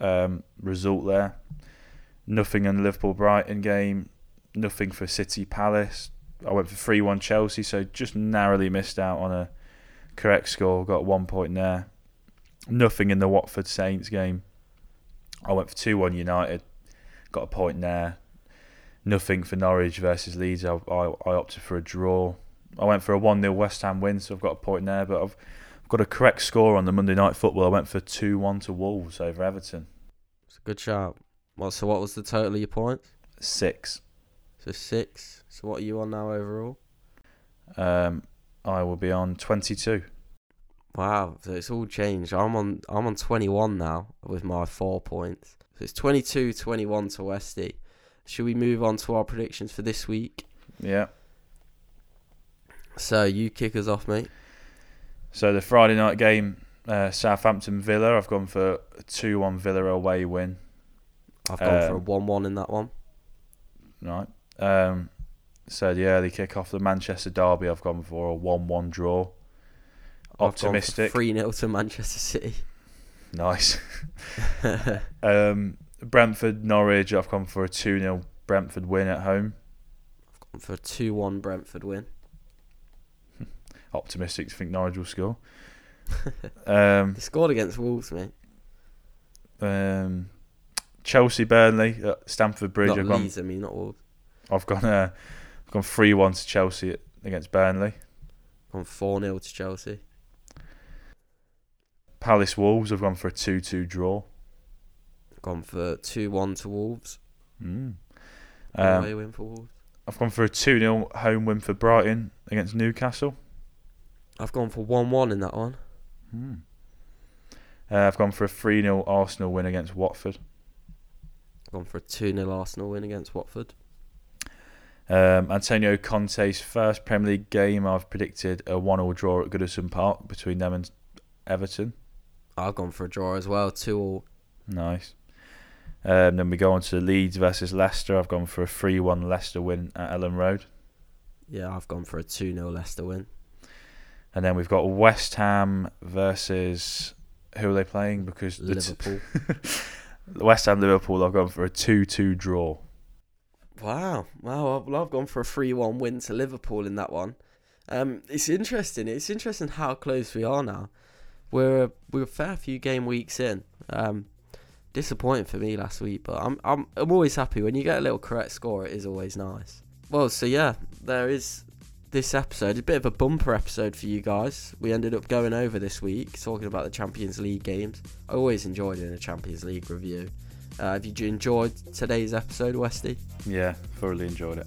result there. Nothing in the Liverpool Brighton game. Nothing for City Palace. I went for 3-1 Chelsea. So just narrowly missed out on a correct score. Got 1 point there. Nothing in the Watford Saints game. I went for 2-1 United, got a point there. Nothing for Norwich versus Leeds. I opted for a draw. I went for a 1-0 West Ham win, so I've got a point there. But I've got a correct score on the Monday Night Football. I went for 2-1 to Wolves over Everton. It's a good shout. So what was the total of your points? 6. So 6. So what are you on now overall? I will be on 22. Wow, so it's all changed. I'm on 21 now with my 4 points. So it's 22-21 to Westy. Should we move on to our predictions for this week? Yeah. So you kick us off, mate. So the Friday night game, Southampton Villa. I've gone for a 2-1 Villa away win. I've gone for a 1-1 in that one. Right. So the early kick-off, the Manchester derby, I've gone for a 1-1 draw. Optimistic. I've gone for 3-0 to Manchester City. Nice. Brentford, Norwich, I've gone for a 2-0 Brentford win at home. I've gone for a 2-1 Brentford win. Optimistic to think Norwich will score. They scored against Wolves, mate. Chelsea, Burnley, Stamford Bridge. Not Leeds, I mean, not Wolves. I've gone 3-1 to Chelsea against Burnley. I've gone 4-0 to Chelsea. Palace Wolves, I've gone for a 2-2 draw. I've gone for 2-1 to Wolves. Away win for Wolves. I've gone for a 2-0 home win for Brighton against Newcastle. I've gone for 1-1 in that one. I've gone for a 3-0 Arsenal win against Watford. I've gone for a 2-0 Arsenal win against Watford. Antonio Conte's first Premier League game, I've predicted a 1-1 draw at Goodison Park between them and Everton. I've gone for a draw as well, 2-2. Nice. Then we go on to Leeds versus Leicester. I've gone for a 3-1 Leicester win at Ellen Road. Yeah, I've gone for a 2-0 Leicester win. And then we've got West Ham versus, who are they playing? Because Liverpool. West Ham Liverpool, I've gone for a 2-2 draw. Wow, I've gone for a 3-1 win to Liverpool in that one. It's interesting. It's interesting how close we are now. We're a fair few game weeks in. Disappointing for me last week, but I'm always happy when you get a little correct score. It is always nice. Well, so yeah, there is this episode. A bit of a bumper episode for you guys. We ended up going over this week talking about the Champions League games. I always enjoy doing a Champions League review. Have you enjoyed today's episode, Westy? Yeah, thoroughly enjoyed it.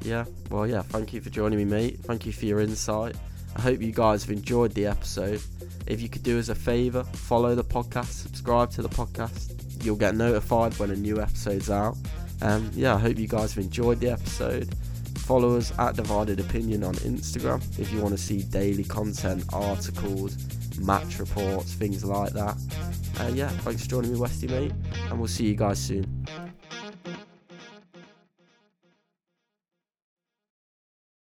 Yeah, well, yeah, thank you for joining me, mate. Thank you for your insight. I hope you guys have enjoyed the episode. If you could do us a favour, follow the podcast, subscribe to the podcast. You'll get notified when a new episode's out. Yeah, I hope you guys have enjoyed the episode. Follow us at Divided Opinion on Instagram if you want to see daily content, articles, match reports, things like that. Yeah, thanks for joining me, Westy, mate, and we'll see you guys soon.